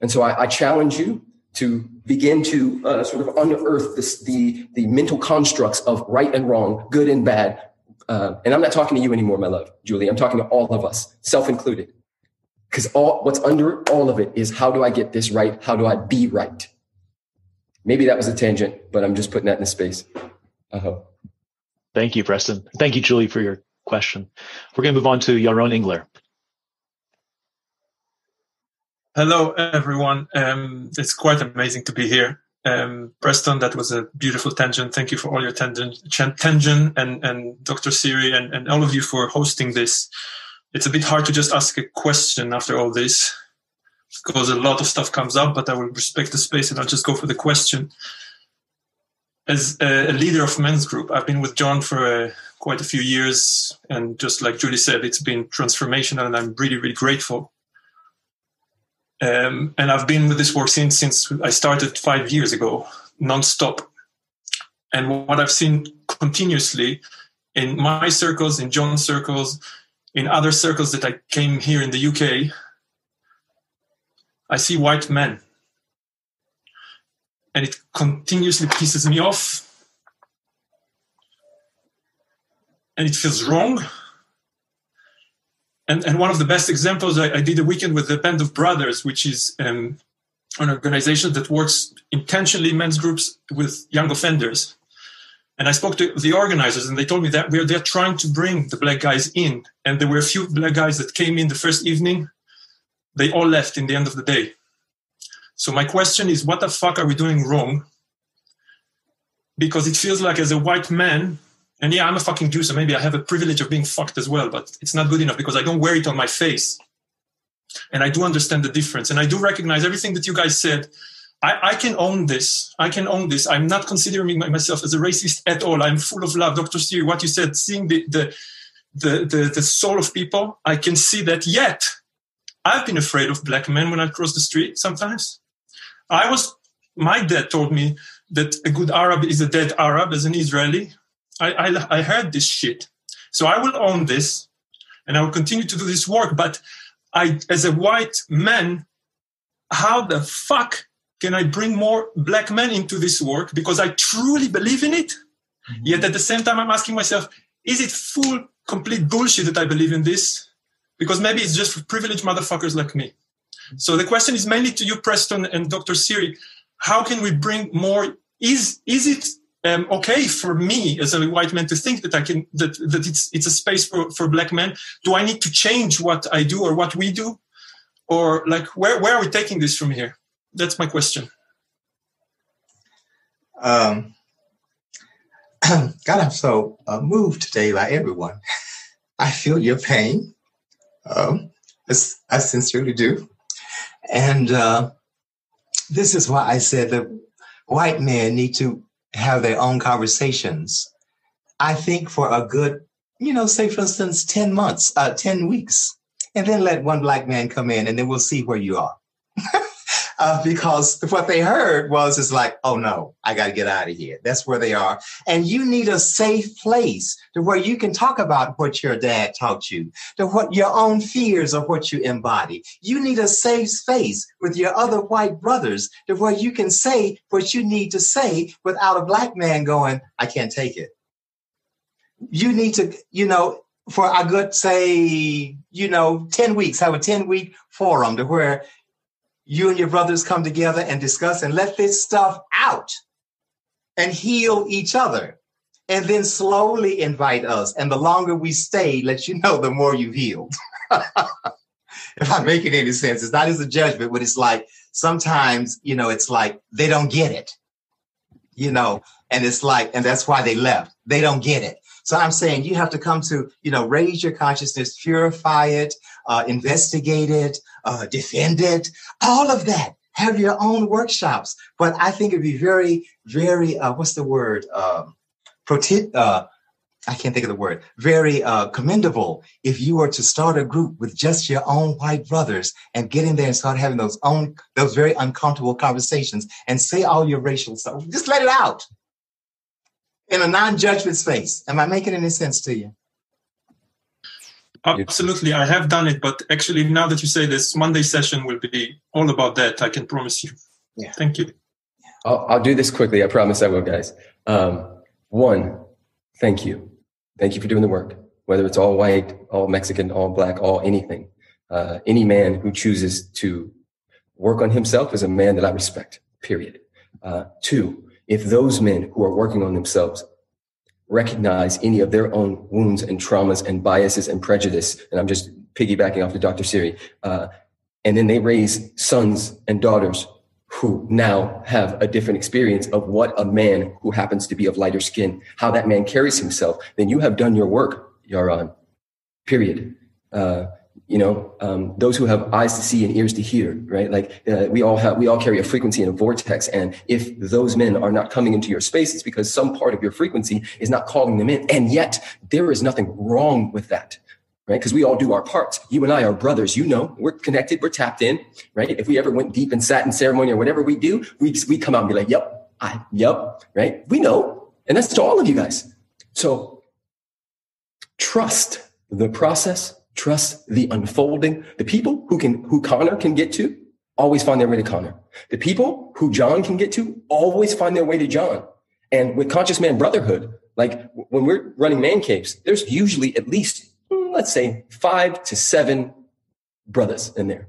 And so I, I challenge you to begin to uh, sort of unearth this, the the mental constructs of right and wrong, good and bad. Uh, and I'm not talking to you anymore, my love, Julie. I'm talking to all of us, self-included. Because all what's under all of it is, how do I get this right? How do I be right? Maybe that was a tangent, but I'm just putting that in space. I hope. Thank you, Preston. Thank you, Julie, for your question. We're going to move on to Yaron Engler. Hello, everyone. Um, it's quite amazing to be here. Um, Preston, that was a beautiful tangent. Thank you for all your tangent, tangent and, and Doctor Siri and, and all of you for hosting this. It's a bit hard to just ask a question after all this because a lot of stuff comes up, but I will respect the space and I'll just go for the question. As a leader of men's group, I've been with John for uh, quite a few years. And just like Julie said, it's been transformational and I'm really, really grateful. Um, and I've been with this work since, since I started five years ago, nonstop. And what I've seen continuously in my circles, in John's circles, in other circles that I came here in the U K, I see white men. And it continuously pisses me off. And it feels wrong. And, and one of the best examples, I, I did a weekend with the Band of Brothers, which is um, an organization that works intentionally men's groups with young offenders. And I spoke to the organizers and they told me that we're, they're trying to bring the black guys in. And there were a few black guys that came in the first evening. They all left in the end of the day. So my question is, what the fuck are we doing wrong? Because it feels like as a white man, and yeah, I'm a fucking Jew, so maybe I have a privilege of being fucked as well, but it's not good enough because I don't wear it on my face. And I do understand the difference. And I do recognize everything that you guys said. I, I can own this. I can own this. I'm not considering myself as a racist at all. I'm full of love. Doctor Siri, what you said, seeing the, the, the, the, the soul of people, I can see that yet. I've been afraid of black men when I cross the street sometimes. I was, my dad told me that a good Arab is a dead Arab as an Israeli. I, I, I heard this shit. So I will own this and I will continue to do this work. But I, as a white man, how the fuck can I bring more black men into this work? Because I truly believe in it. Mm-hmm. Yet at the same time, I'm asking myself, is it full, complete bullshit that I believe in this? Because maybe it's just for privileged motherfuckers like me. Mm-hmm. So the question is mainly to you, Preston and Doctor Siri. How can we bring more? Is, is it... Um, okay, for me as a white man to think that I can that, that it's it's a space for, for black men. Do I need to change what I do or what we do, or like where where are we taking this from here? That's my question. Um, God, I'm so uh, moved today by everyone. I feel your pain. Um, I sincerely do, and uh, this is why I said that white men need to have their own conversations I think, for a good, you know, say, for instance, ten months, uh, ten weeks, and then let one black man come in and then we'll see where you are. uh, because what they heard was, it's like, oh, no, I got to get out of here. That's where they are. And you need a safe place to where you can talk about what your dad taught you, to what your own fears are, what you embody. You need a safe space with your other white brothers to where you can say what you need to say without a black man going, I can't take it. You need to, you know, for a good, say, you know, ten weeks, have a ten week forum to where you and your brothers come together and discuss and let this stuff out and heal each other. And then slowly invite us. And the longer we stay, let you know, the more you've healed. If I'm making any sense, it's not as a judgment, but it's like sometimes, you know, it's like they don't get it, you know, and it's like, and that's why they left. They don't get it. So I'm saying you have to come to, you know, raise your consciousness, purify it, uh, investigate it, uh, defend it, all of that. Have your own workshops. But I think it'd be very, very, uh, what's the word? Um, proti- uh, I can't think of the word. Very uh, commendable if you were to start a group with just your own white brothers and get in there and start having those own, those very uncomfortable conversations and say all your racial stuff. Just let it out. In a non-judgment space. Am I making any sense to you? Absolutely. I have done it. But actually, now that you say this, Monday session will be all about that. I can promise you. Yeah. Thank you. I'll, I'll do this quickly. I promise I will, guys. Um, one, thank you. Thank you for doing the work, whether it's all white, all Mexican, all black, all anything. Uh, any man who chooses to work on himself is a man that I respect, period. Uh, two, if those men who are working on themselves recognize any of their own wounds and traumas and biases and prejudice, and I'm just piggybacking off to Doctor Siri, uh, and then they raise sons and daughters who now have a different experience of what a man who happens to be of lighter skin, how that man carries himself, then you have done your work, Yaron, period. Uh, You know, um, those who have eyes to see and ears to hear, right? Like uh, we all have, we all carry a frequency and a vortex. And if those men are not coming into your space, it's because some part of your frequency is not calling them in. And yet there is nothing wrong with that, right? Because we all do our parts. You and I are brothers. You know, we're connected. We're tapped in, right? If we ever went deep and sat in ceremony or whatever we do, we we come out and be like, yep, I, yep, right? We know. And that's to all of you guys. So trust the process. Trust the unfolding. The people who can, who Connor can get to always find their way to Connor. The people who John can get to always find their way to John. And with Conscious Man Brotherhood, like when we're running man caves, there's usually at least, let's say, five to seven brothers in there.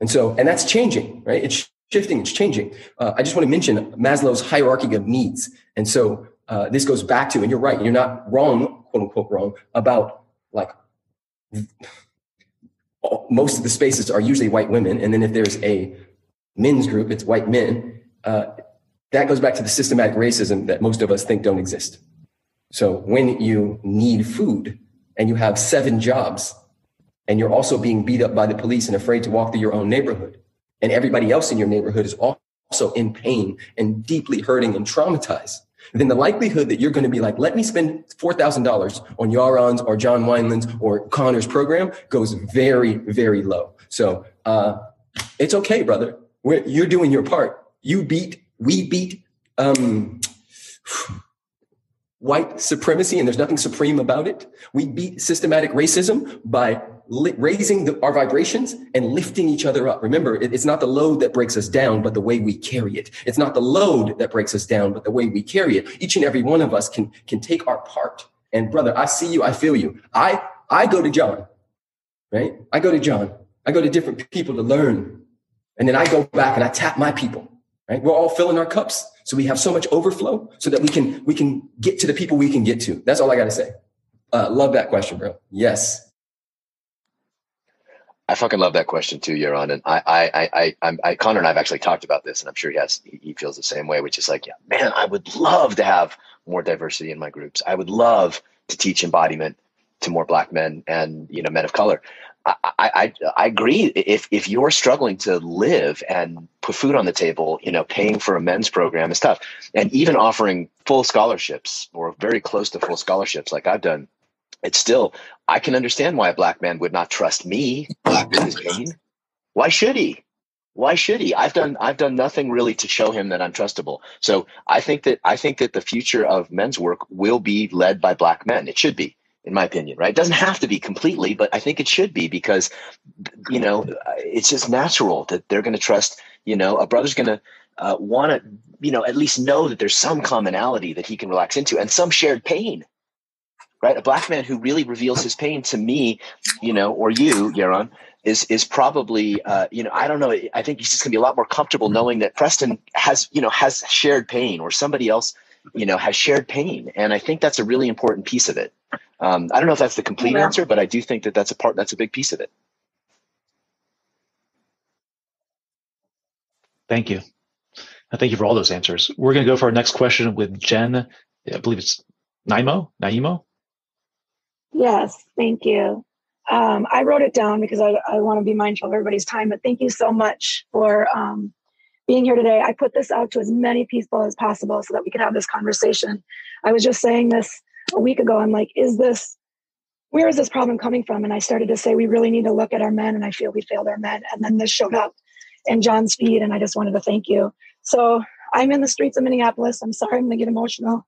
And so, and that's changing, right? It's shifting. It's changing. Uh, I just want to mention Maslow's hierarchy of needs. And so uh, this goes back to, and you're right, you're not wrong, quote unquote wrong, about like, most of the spaces are usually white women. And then if there's a men's group, it's white men. Uh, that goes back to the systematic racism that most of us think don't exist. So when you need food and you have seven jobs and you're also being beat up by the police and afraid to walk through your own neighborhood, and everybody else in your neighborhood is also in pain and deeply hurting and traumatized, then the likelihood that you're going to be like, let me spend four thousand dollars on Yaron's or John Wineland's or Connor's program goes very, very low. So uh, it's okay, brother. We're, you're doing your part. You beat, we beat um, white supremacy, and there's nothing supreme about it. We beat systematic racism by li- raising the, our vibrations and lifting each other up. Remember, it, it's not the load that breaks us down, but the way we carry it. It's not the load that breaks us down, but the way we carry it. Each and every one of us can can take our part. And brother, I see you. I feel you. I I go to John, right? I go to John. I go to different people to learn. And then I go back and I tap my people, right? We're all filling our cups. So we have so much overflow so that we can we can get to the people we can get to. That's all I got to say. Uh, love that question, bro. Yes. I fucking love that question too, Yaron. And I, I, I, I, I, Connor and I've actually talked about this, and I'm sure he has, he feels the same way, which is like, yeah, man, I would love to have more diversity in my groups. I would love to teach embodiment to more black men and, you know, men of color. I, I, I agree. If if you're struggling to live and put food on the table, you know, paying for a men's program is tough. And even offering full scholarships or very close to full scholarships, like I've done, it's still, I can understand why a black man would not trust me. Why should he? Why should he? I've done I've done nothing really to show him that I'm trustable. So I think that I think that the future of men's work will be led by black men. It should be. In my opinion, right? It doesn't have to be completely, but I think it should be, because, you know, it's just natural that they're going to trust, you know, a brother's going to uh, want to, you know, at least know that there's some commonality that he can relax into and some shared pain, right? A black man who really reveals his pain to me, you know, or you, Yaron, is is probably, uh, you know, I don't know. I think he's just going to be a lot more comfortable knowing that Preston has, you know, has shared pain, or somebody else, you know, has shared pain. And I think that's a really important piece of it. Um, I don't know if that's the complete answer, but I do think that that's a part, that's a big piece of it. Thank you. And thank you for all those answers. We're going to go for our next question with Jen. I believe it's Naimo, Naimo. Yes. Thank you. Um, I wrote it down because I, I want to be mindful of everybody's time, but thank you so much for, um, being here today. I put this out to as many people as possible so that we could have this conversation. I was just saying this a week ago. I'm like, is this, where is this problem coming from? And I started to say, we really need to look at our men, and I feel we failed our men. And then this showed up in John's feed, and I just wanted to thank you. So I'm in the streets of Minneapolis. I'm sorry, I'm going to get emotional.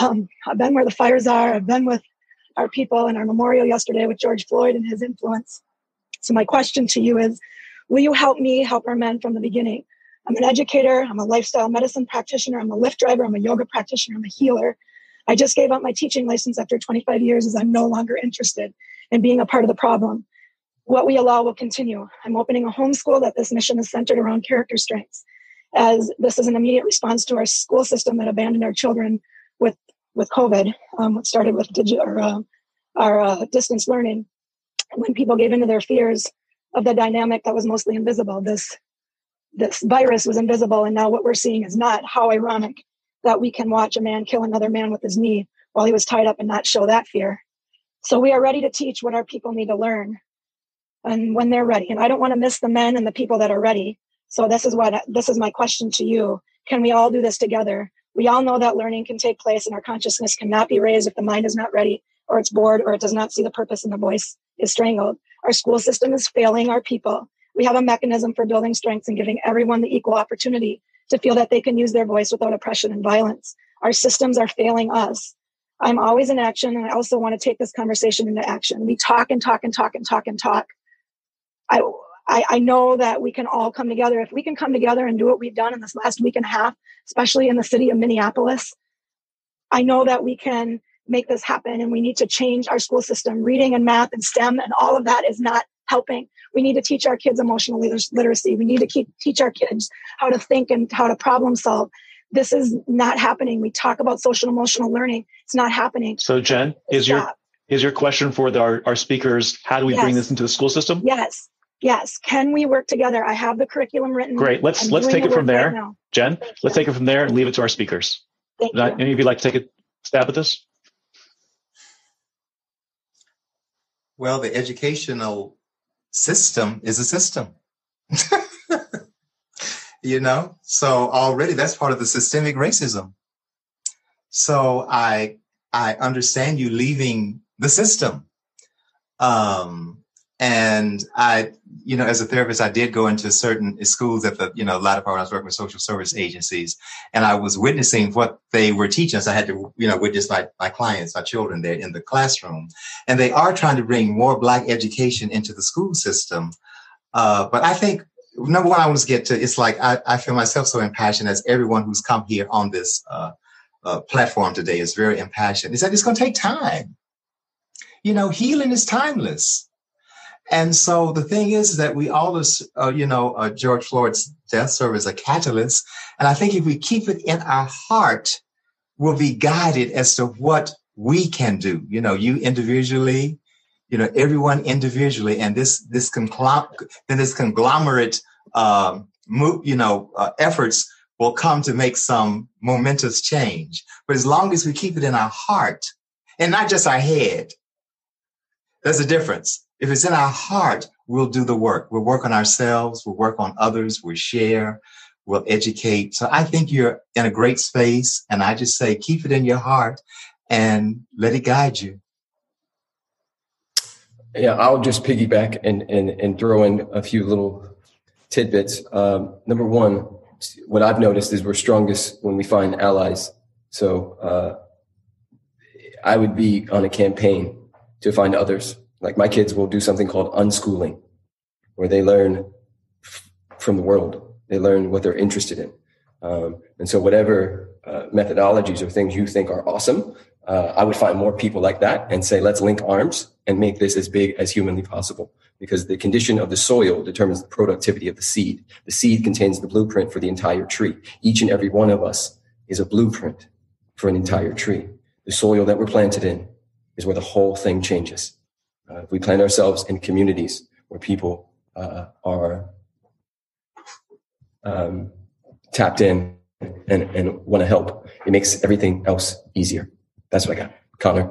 Um, I've been where the fires are. I've been with our people in our memorial yesterday with George Floyd and his influence. So my question to you is, will you help me help our men from the beginning? I'm an educator. I'm a lifestyle medicine practitioner. I'm a Lyft driver. I'm a yoga practitioner. I'm a healer. I just gave up my teaching license after twenty-five years, as I'm no longer interested in being a part of the problem. What we allow will continue. I'm opening a homeschool that this mission is centered around character strengths, as this is an immediate response to our school system that abandoned our children with, with COVID, um, what started with digi- or, uh, our uh, distance learning. When people gave into their fears of the dynamic that was mostly invisible, this This virus was invisible, and now what we're seeing is not. How ironic that we can watch a man kill another man with his knee while he was tied up and not show that fear. So we are ready to teach what our people need to learn, and when they're ready. And I don't want to miss the men and the people that are ready. So this is what, this is my question to you. Can we all do this together? We all know that learning can take place, and our consciousness cannot be raised if the mind is not ready, or it's bored, or it does not see the purpose, and the voice is strangled. Our school system is failing our people. We have a mechanism for building strengths and giving everyone the equal opportunity to feel that they can use their voice without oppression and violence. Our systems are failing us. I'm always in action, and I also want to take this conversation into action. We talk and talk and talk and talk and talk. I, I, I know that we can all come together. If we can come together and do what we've done in this last week and a half, especially in the city of Minneapolis, I know that we can make this happen, and we need to change our school system. Reading and math and STEM and all of that is not helping. We need to teach our kids emotional literacy. We need to keep, teach our kids how to think and how to problem solve. This is not happening. We talk about social emotional learning. It's not happening. So Jen, is Stop. your is your question for the, our, our speakers, how do we yes. bring this into the school system? Yes. Yes. Can we work together? I have the curriculum written. Great. Let's I'm let's take it from there. Right Jen, Thank let's you. take it from there and leave it to our speakers. Thank Would you. Any of you like to take a stab at this? Well, the educational system is a system, you know, so already that's part of the systemic racism. So I, I understand you leaving the system. Um, and I, you know, as a therapist, I did go into certain schools at the, you know, a lot of part I was working with social service agencies, and I was witnessing what they were teaching us. I had to, you know, witness my, my clients, my children there in the classroom, and they are trying to bring more Black education into the school system. Uh, but I think number one, I want to get to, it's like, I, I feel myself so impassioned as everyone who's come here on this uh, uh, platform today is very impassioned. Is that it's going to take time. You know, healing is timeless. And so the thing is, is that we always, uh, you know, uh, George Floyd's death served as a catalyst. And I think if we keep it in our heart, we'll be guided as to what we can do. You know, you individually, you know, everyone individually. And this this, conglomerate, then this conglomerate, um, mo- you know, uh, efforts will come to make some momentous change. But as long as we keep it in our heart and not just our head, there's a difference. If it's in our heart, we'll do the work. We'll work on ourselves. We'll work on others. We'll share. We'll educate. So I think you're in a great space. And I just say, keep it in your heart and let it guide you. Yeah, I'll just piggyback and, and, and throw in a few little tidbits. Um, number one, what I've noticed is we're strongest when we find allies. So uh, I would be on a campaign to find others. Like my kids will do something called unschooling, where they learn f- from the world. They learn what they're interested in. Um, and so whatever uh, methodologies or things you think are awesome, uh, I would find more people like that and say, let's link arms and make this as big as humanly possible, because the condition of the soil determines the productivity of the seed. The seed contains the blueprint for the entire tree. Each and every one of us is a blueprint for an entire tree. The soil that we're planted in is where the whole thing changes. Uh, if we plant ourselves in communities where people uh, are um, tapped in and, and want to help, it makes everything else easier. That's what I got. Connor?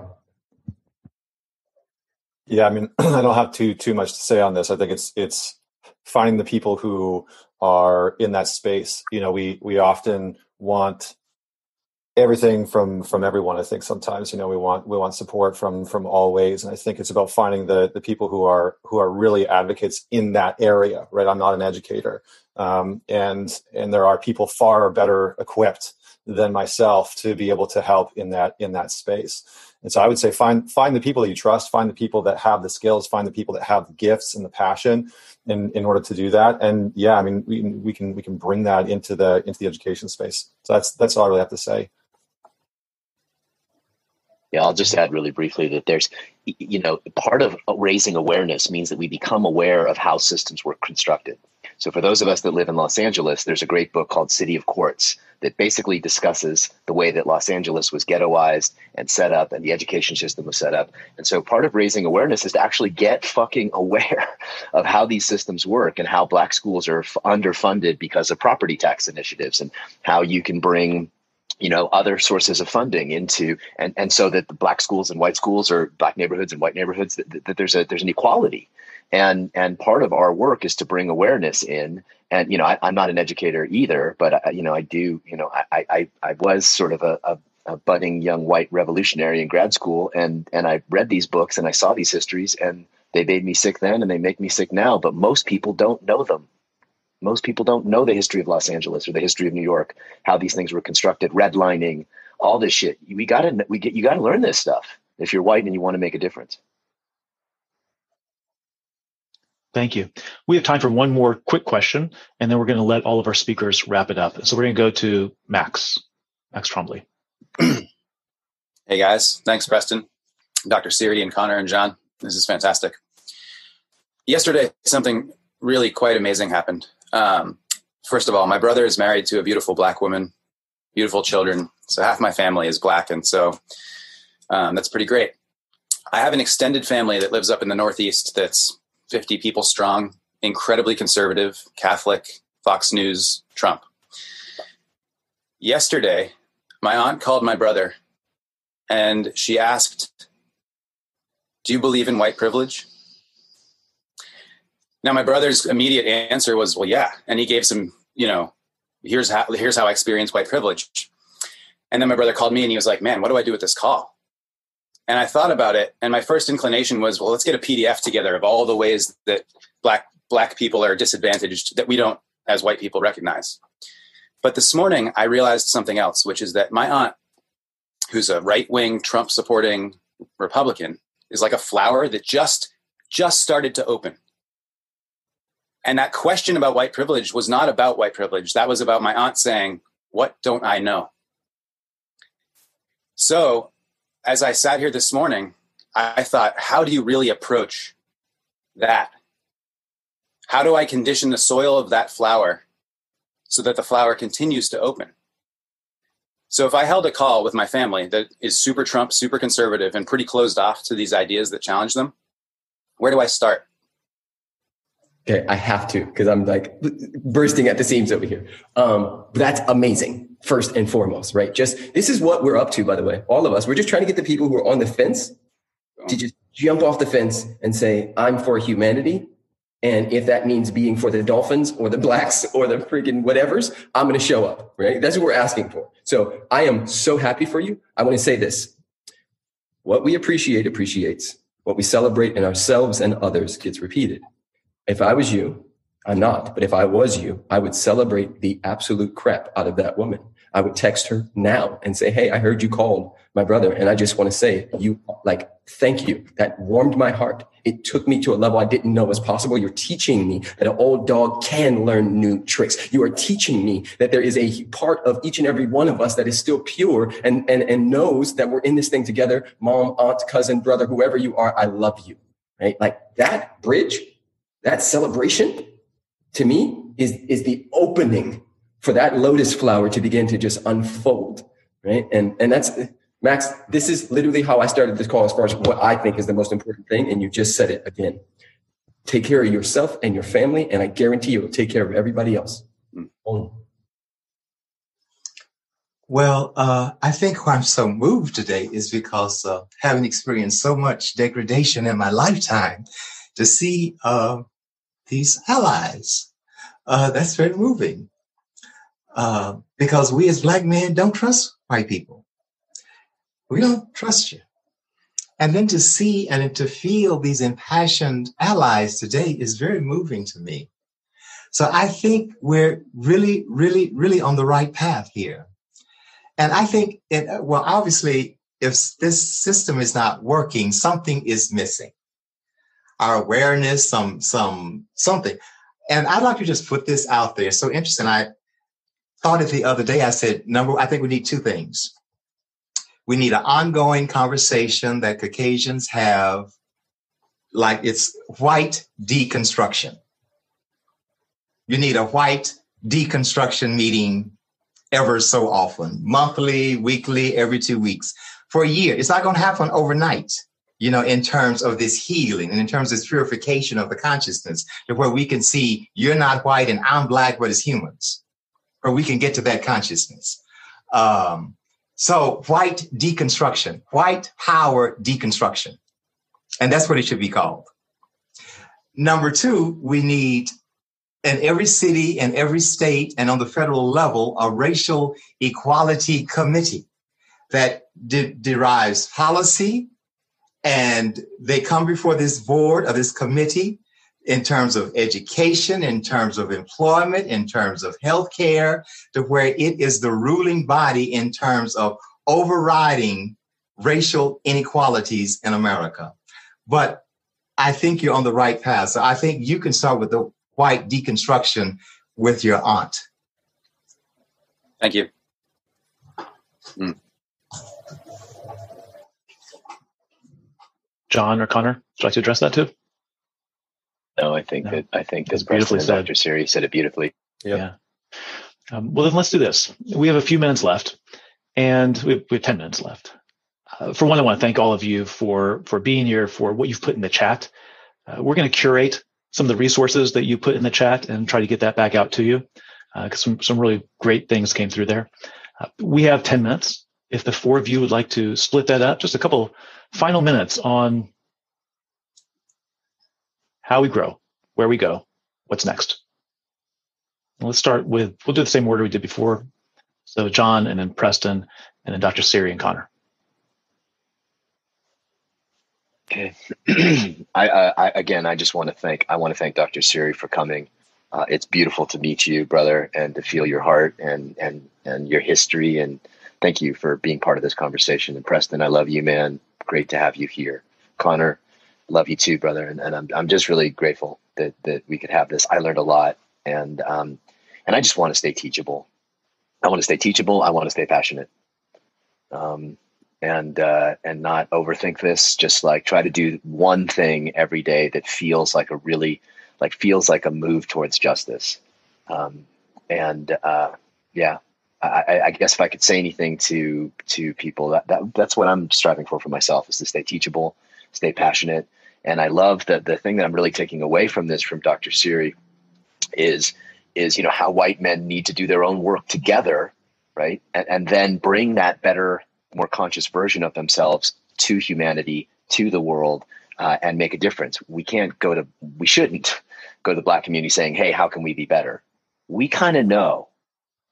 Yeah, I mean, I don't have too too much to say on this. I think it's it's finding the people who are in that space. You know, we we often want everything from from everyone. I think sometimes, you know, we want we want support from from all ways, and I think it's about finding the the people who are who are really advocates in that area, right? I'm not an educator, um, and and there are people far better equipped than myself to be able to help in that in that space. And so I would say find find the people that you trust, find the people that have the skills, find the people that have the gifts and the passion in, in order to do that. And yeah, I mean, we, we can we can bring that into the into the education space. So that's that's all I really have to say. Yeah, I'll just add really briefly that there's, you know, part of raising awareness means that we become aware of how systems were constructed. So for those of us that live in Los Angeles, there's a great book called City of Courts that basically discusses the way that Los Angeles was ghettoized and set up and the education system was set up. And so part of raising awareness is to actually get fucking aware of how these systems work and how black schools are f- underfunded because of property tax initiatives, and how you can bring, you know, other sources of funding into, and, and so that the black schools and white schools, or black neighborhoods and white neighborhoods, that, that there's a, there's an equality. And, and part of our work is to bring awareness in. And, you know, I, I'm not an educator either, but I, you know, I do, you know, I, I, I was sort of a, a, a budding young white revolutionary in grad school. And, and I read these books and I saw these histories, and they made me sick then and they make me sick now, but most people don't know them. Most people don't know the history of Los Angeles or the history of New York, how these things were constructed, redlining, all this shit. We gotta, we get, you gotta learn this stuff if you're white and you want to make a difference. Thank you. We have time for one more quick question, and then we're going to let all of our speakers wrap it up. So we're going to go to Max, Max Trombley. Hey guys, thanks Preston, Doctor Siri and Connor and John. This is fantastic. Yesterday, something really quite amazing happened. Um, first of all, my brother is married to a beautiful black woman, beautiful children. So half my family is black. And so um, that's pretty great. I have an extended family that lives up in the Northeast. That's fifty people strong, incredibly conservative, Catholic, Fox News, Trump. Yesterday, my aunt called my brother and she asked, "Do you believe in white privilege?" Now, my brother's immediate answer was, well, yeah. And he gave some, you know, here's how, here's how I experienced white privilege. And then my brother called me and he was like, man, what do I do with this call? And I thought about it. And my first inclination was, well, let's get a P D F together of all the ways that black, black people are disadvantaged that we don't as white people recognize. But this morning I realized something else, which is that my aunt, who's a right-wing Trump supporting Republican, is like a flower that just, just started to open. And that question about white privilege was not about white privilege. That was about my aunt saying, what don't I know? So as I sat here this morning, I thought, how do you really approach that? How do I condition the soil of that flower so that the flower continues to open? So if I held a call with my family that is super Trump, super conservative, and pretty closed off to these ideas that challenge them, where do I start? Okay, I have to, because I'm like bursting at the seams over here. Um, that's amazing, first and foremost, right? Just, this is what we're up to, by the way, all of us. We're just trying to get the people who are on the fence to just jump off the fence and say, I'm for humanity. And if that means being for the Dolphins or the Blacks or the freaking whatevers, I'm going to show up, right? That's what we're asking for. So I am so happy for you. I want to say this. What we appreciate appreciates. What we celebrate in ourselves and others gets repeated. If I was you, I'm not, but if I was you, I would celebrate the absolute crap out of that woman. I would text her now and say, hey, I heard you called my brother. And I just want to say you like, thank you. That warmed my heart. It took me to a level I didn't know was possible. You're teaching me that an old dog can learn new tricks. You are teaching me that there is a part of each and every one of us that is still pure and, and, and knows that we're in this thing together. Mom, aunt, cousin, brother, whoever you are, I love you. Right? Like that bridge, that celebration to me is, is the opening for that lotus flower to begin to just unfold. Right? And, and that's, Max, this is literally how I started this call as far as what I think is the most important thing. And you just said it again. Take care of yourself and your family. And I guarantee you will take care of everybody else. Well, uh, I think why I'm so moved today is because uh, having experienced so much degradation in my lifetime, to see uh, these allies, uh, that's very moving. Uh, because we as black men don't trust white people. We don't trust you. And then to see and to feel these impassioned allies today is very moving to me. So I think we're really, really, really on the right path here. And I think, it, well, obviously, if this system is not working, something is missing. Our awareness, some, some, something. And I'd like to just put this out there. So interesting. I thought it the other day. I said, number, I think we need two things. We need an ongoing conversation that Caucasians have, like it's white deconstruction. You need a white deconstruction meeting ever so often, monthly, weekly, every two weeks, for a year. It's not going to happen overnight, you know, in terms of this healing and in terms of this purification of the consciousness, to where we can see you're not white and I'm black, but as humans, or we can get to that consciousness. Um, So white deconstruction, white power deconstruction. And that's what it should be called. Number two, we need in every city and every state and on the federal level, a racial equality committee that de- derives policy. And they come before this board or this committee in terms of education, in terms of employment, in terms of healthcare, to where it is the ruling body in terms of overriding racial inequalities in America. But I think you're on the right path. So I think you can start with the white deconstruction with your aunt. Thank you. Mm. John or Connor, would you like to address that too? No, I think no. that I think this beautifully said. Doctor Siri said it beautifully. Yep. Yeah. Um, well, then let's do this. We have a few minutes left, and we have, we have ten minutes left. Uh, for one, I want to thank all of you for for being here, for what you've put in the chat. Uh, we're going to curate some of the resources that you put in the chat and try to get that back out to you, because uh, some some really great things came through there. Uh, we have ten minutes. If the four of you would like to split that up, just a couple final minutes on how we grow, where we go, what's next. Let's start with, we'll do the same order we did before. So John and then Preston and then Doctor Siri and Connor. Okay. I, I, again, I just want to thank, I want to thank Doctor Siri for coming. Uh, it's beautiful to meet you, brother, and to feel your heart and, and, and your history. And thank you for being part of this conversation. And Preston, I love you, man. Great to have you here. Connor, love you too, brother. And, and I'm, I'm just really grateful that, that we could have this. I learned a lot, and, um, and I just want to stay teachable. I want to stay teachable. I want to stay passionate. Um, and, uh, and not overthink this, just like try to do one thing every day that feels like a really, like feels like a move towards justice. Um, and, uh, yeah, I, I guess if I could say anything to, to people, that, that that's what I'm striving for, for myself, is to stay teachable, stay passionate. And I love that the thing that I'm really taking away from this, from Doctor Siri, is, is, you know, how white men need to do their own work together, right? And, and then bring that better, more conscious version of themselves to humanity to the world uh, and make a difference. We can't go to, we shouldn't go to the Black community saying, hey, how can we be better? We kind of know.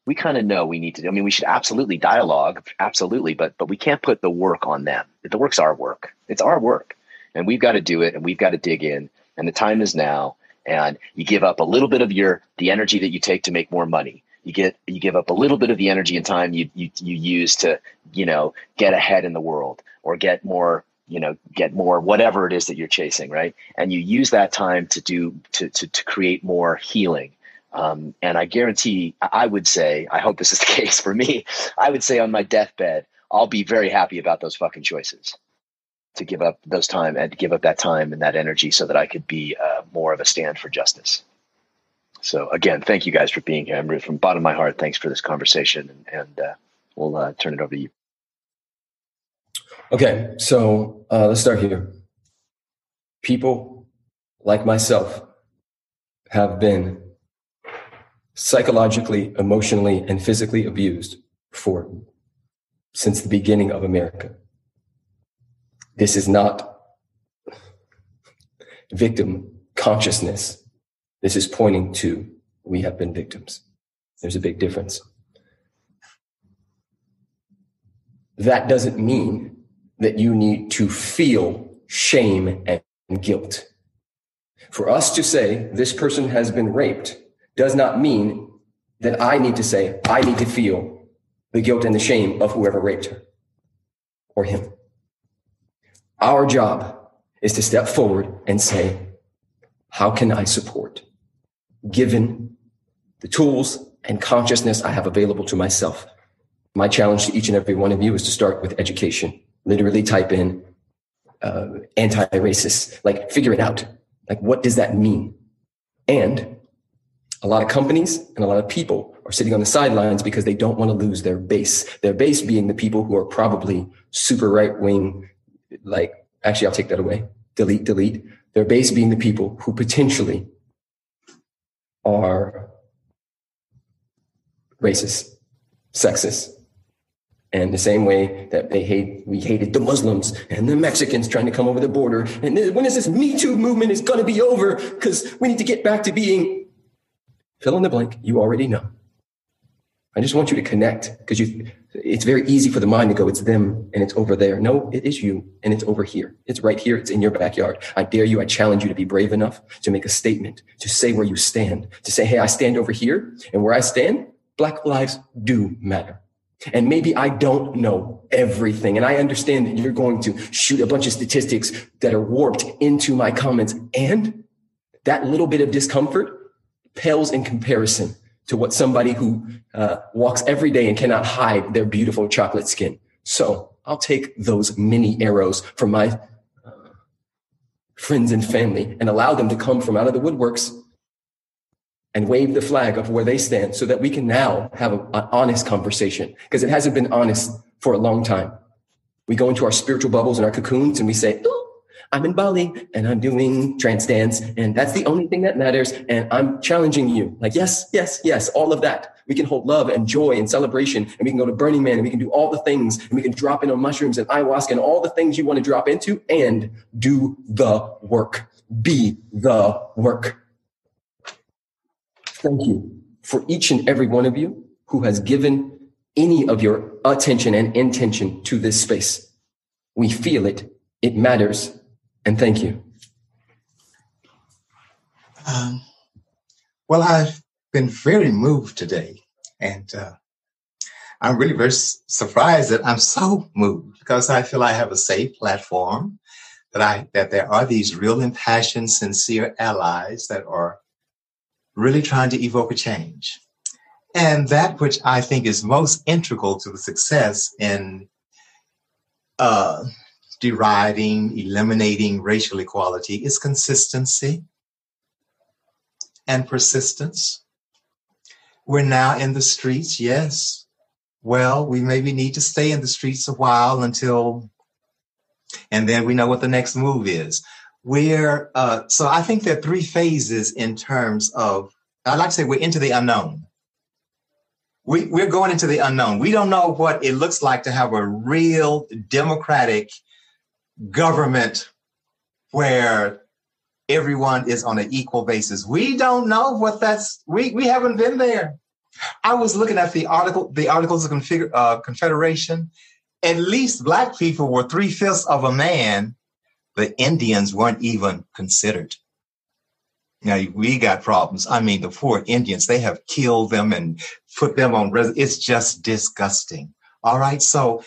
We kind of know we need to do. I mean, we should absolutely dialogue, absolutely, but but we can't put the work on them. The work's our work. It's our work. And we've got to do it, and we've got to dig in, and the time is now. And you give up a little bit of your the energy that you take to make more money. You get you give up a little bit of the energy and time you you you use to, you know, get ahead in the world or get more, you know, get more whatever it is that you're chasing, right? And you use that time to do to to to create more healing. Um, and I guarantee, I would say, I hope this is the case for me, I would say on my deathbed, I'll be very happy about those fucking choices to give up those time and to give up that time and that energy so that I could be uh, more of a stand for justice. So again, thank you guys for being here. I'm really, from the bottom of my heart, thanks for this conversation, and, and uh, we'll uh, turn it over to you. Okay. So uh, let's start here. People like myself have been psychologically, emotionally, and physically abused for since the beginning of America. This is not victim consciousness. This is pointing to we have been victims. There's a big difference. That doesn't mean that you need to feel shame and guilt. For us to say this person has been raped does not mean that I need to say, I need to feel the guilt and the shame of whoever raped her or him. Our job is to step forward and say, how can I support, given the tools and consciousness I have available to myself? My challenge to each and every one of you is to start with education. Literally type in uh, anti-racist, like figure it out. Like, what does that mean? And a lot of companies and a lot of people are sitting on the sidelines because they don't want to lose their base, their base being the people who are probably super right wing. Like, actually, I'll take that away. Delete, delete. Their base being the people who potentially are racist, sexist. And the same way that they hate, we hated the Muslims and the Mexicans trying to come over the border. And when is this Me Too movement is going to be over? Because we need to get back to being fill in the blank. You already know. I just want you to connect, because you, it's very easy for the mind to go, it's them and it's over there. No, it is you and it's over here. It's right here. It's in your backyard. I dare you. I challenge you to be brave enough to make a statement, to say where you stand, to say, hey, I stand over here, and where I stand, Black lives do matter. And maybe I don't know everything. And I understand that you're going to shoot a bunch of statistics that are warped into my comments. And that little bit of discomfort pales in comparison to what somebody who uh, walks every day and cannot hide their beautiful chocolate skin. So I'll take those mini arrows from my uh, friends and family and allow them to come from out of the woodworks and wave the flag of where they stand, so that we can now have a, an honest conversation, because it hasn't been honest for a long time. We go into our spiritual bubbles and our cocoons and we say, ooh, I'm in Bali and I'm doing trance dance, and that's the only thing that matters. And I'm challenging you. Like, yes, yes, yes, all of that. We can hold love and joy and celebration, and we can go to Burning Man, and we can do all the things, and we can drop in on mushrooms and ayahuasca and all the things you want to drop into, and do the work. Be the work. Thank you for each and every one of you who has given any of your attention and intention to this space. We feel it. It matters. And thank you. Um, well, I've been very moved today, and uh, I'm really very surprised that I'm so moved, because I feel I have a safe platform, that I that there are these real, impassioned, sincere allies that are really trying to evoke a change, and that which I think is most integral to the success in. Uh, deriding, eliminating racial equality is consistency and persistence. We're now in the streets, yes. Well, we maybe need to stay in the streets a while until, and then we know what the next move is. We're, uh, so I think there are three phases in terms of, I'd like to say we're into the unknown. We, we're going into the unknown. We don't know what it looks like to have a real democratic government where everyone is on an equal basis. We don't know what that's, we, we haven't been there. I was looking at the article, the Articles of Config, uh, Confederation. At least Black people were three-fifths of a man. The Indians weren't even considered. Now, we got problems. I mean, the poor Indians, they have killed them and put them on. Res- it's just disgusting. All right. So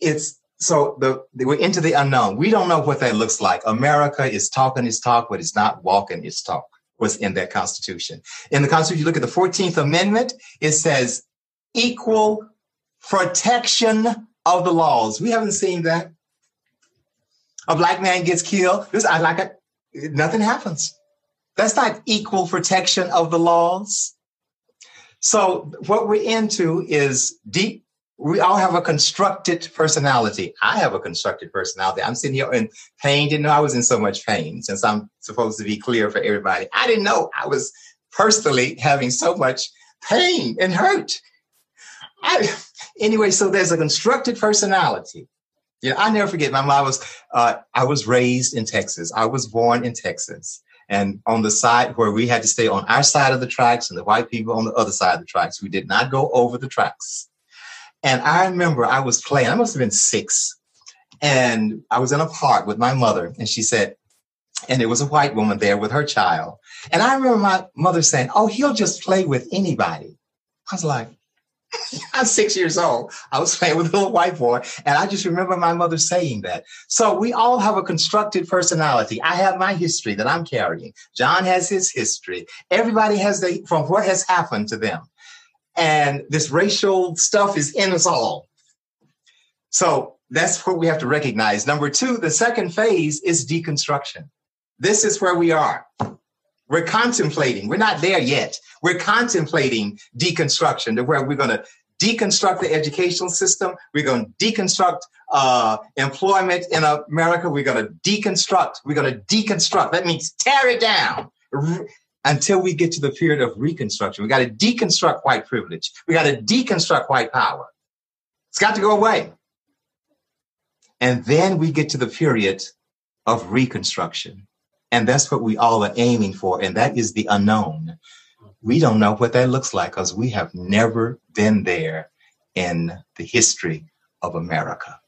it's so the we're into the unknown. We don't know what that looks like. America is talking its talk, but it's not walking its talk. What's in that Constitution? In the Constitution, you look at the fourteenth Amendment. It says equal protection of the laws. We haven't seen that. A Black man gets killed. This I like it. Nothing happens. That's not equal protection of the laws. So what we're into is deep. We all have a constructed personality. I have a constructed personality. I'm sitting here in pain. Didn't know I was in so much pain, since I'm supposed to be clear for everybody. I didn't know I was personally having so much pain and hurt. I, anyway, so there's a constructed personality. You know, I never forget. My mom was, uh, I was raised in Texas. I was born in Texas. And on the side where we had to stay on our side of the tracks and the white people on the other side of the tracks, we did not go over the tracks. And I remember I was playing, I must have been six, and I was in a park with my mother, and she said, and there was a white woman there with her child. And I remember my mother saying, oh, he'll just play with anybody. I was like, I'm six years old. I was playing with a little white boy. And I just remember my mother saying that. So we all have a constructed personality. I have my history that I'm carrying. John has his history. Everybody has their, from what has happened to them. And this racial stuff is in us all. So that's what we have to recognize. Number two, the second phase is deconstruction. This is where we are. We're contemplating. We're not there yet. We're contemplating deconstruction, to where we're going to deconstruct the educational system. We're going to deconstruct uh, employment in America. We're going to deconstruct. We're going to deconstruct. That means tear it down r- until we get to the period of reconstruction. We got to deconstruct white privilege. We got to deconstruct white power. It's got to go away. And then we get to the period of reconstruction. And that's what we all are aiming for. And that is the unknown. We don't know what that looks like because we have never been there in the history of America.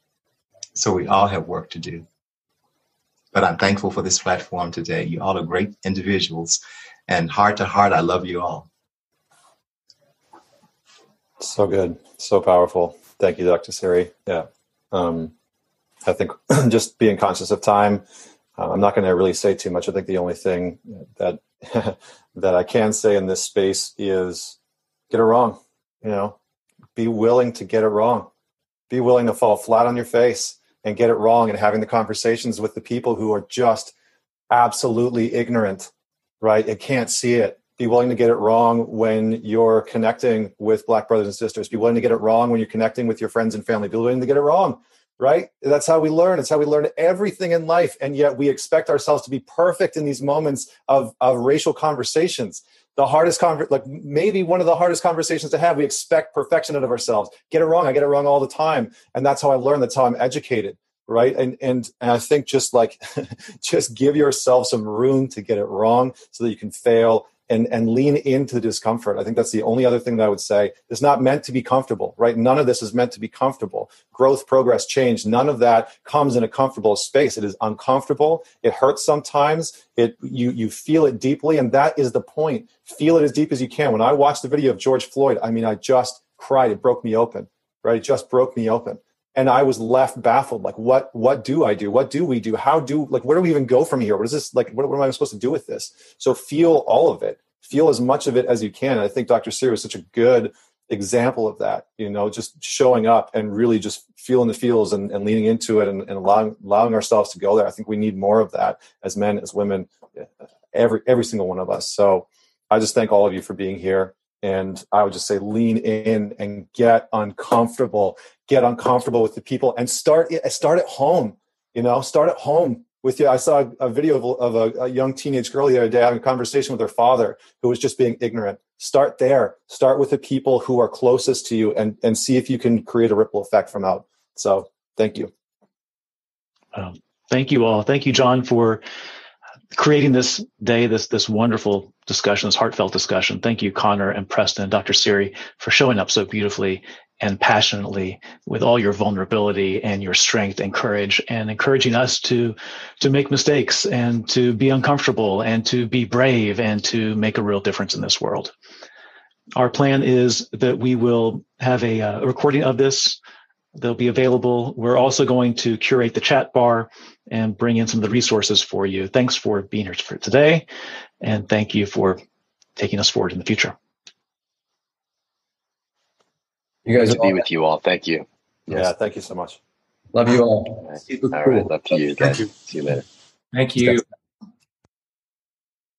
So we all have work to do. But I'm thankful for this platform today. You all are great individuals. And heart to heart, I love you all. So good. So powerful. Thank you, Doctor Siri. Yeah. Um, I think just being conscious of time, I'm not going to really say too much. I think the only thing that that I can say in this space is get it wrong. You know, be willing to get it wrong. Be willing to fall flat on your face and get it wrong, and having the conversations with the people who are just absolutely ignorant, right? And can't see it. Be willing to get it wrong when you're connecting with Black brothers and sisters. Be willing to get it wrong when you're connecting with your friends and family. Be willing to get it wrong. Right? That's how we learn. It's how we learn everything in life. And yet we expect ourselves to be perfect in these moments of, of racial conversations. The hardest, conver- like maybe one of the hardest conversations to have, we expect perfection out of ourselves. Get it wrong. I get it wrong all the time. And that's how I learn. That's how I'm educated. Right. And, and, and I think just like, just give yourself some room to get it wrong so that you can fail and, and lean into the discomfort. I think that's the only other thing that I would say. It's not meant to be comfortable, right? None of this is meant to be comfortable. Growth, progress, change, none of that comes in a comfortable space. It is uncomfortable. It hurts sometimes. It you you feel it deeply, and that is the point. Feel it as deep as you can. When I watched the video of George Floyd, I mean, I just cried. It broke me open, right? It just broke me open. And I was left baffled. Like, what, what do I do? What do we do? How do, like, where do we even go from here? What is this? Like, what, what am I supposed to do with this? So feel all of it, feel as much of it as you can. And I think Doctor Siri is such a good example of that, you know, just showing up and really just feeling the feels and, and leaning into it and, and allowing, allowing ourselves to go there. I think we need more of that as men, as women, every, every single one of us. So I just thank all of you for being here. And I would just say, lean in and get uncomfortable, get uncomfortable with the people, and start, start at home, you know, start at home with you. I saw a video of, of a, a young teenage girl the other day having a conversation with her father who was just being ignorant. Start there, start with the people who are closest to you, and, and see if you can create a ripple effect from out. So thank you. Um, Thank you all. Thank you, John, for creating this day, this this wonderful discussion, this heartfelt discussion. Thank you, Connor and Preston and Doctor Siri, for showing up so beautifully and passionately with all your vulnerability and your strength and courage, and encouraging us to to make mistakes and to be uncomfortable and to be brave and to make a real difference in this world. Our plan is that we will have a uh, recording of this. They'll be available. We're also going to curate the chat bar and bring in some of the resources for you. Thanks for being here for today, and thank you for taking us forward in the future. You guys, good to be with you all. Thank you. Yes. Yeah, thank you so much. Love you all. All right, love to you guys. See you later. Thank you.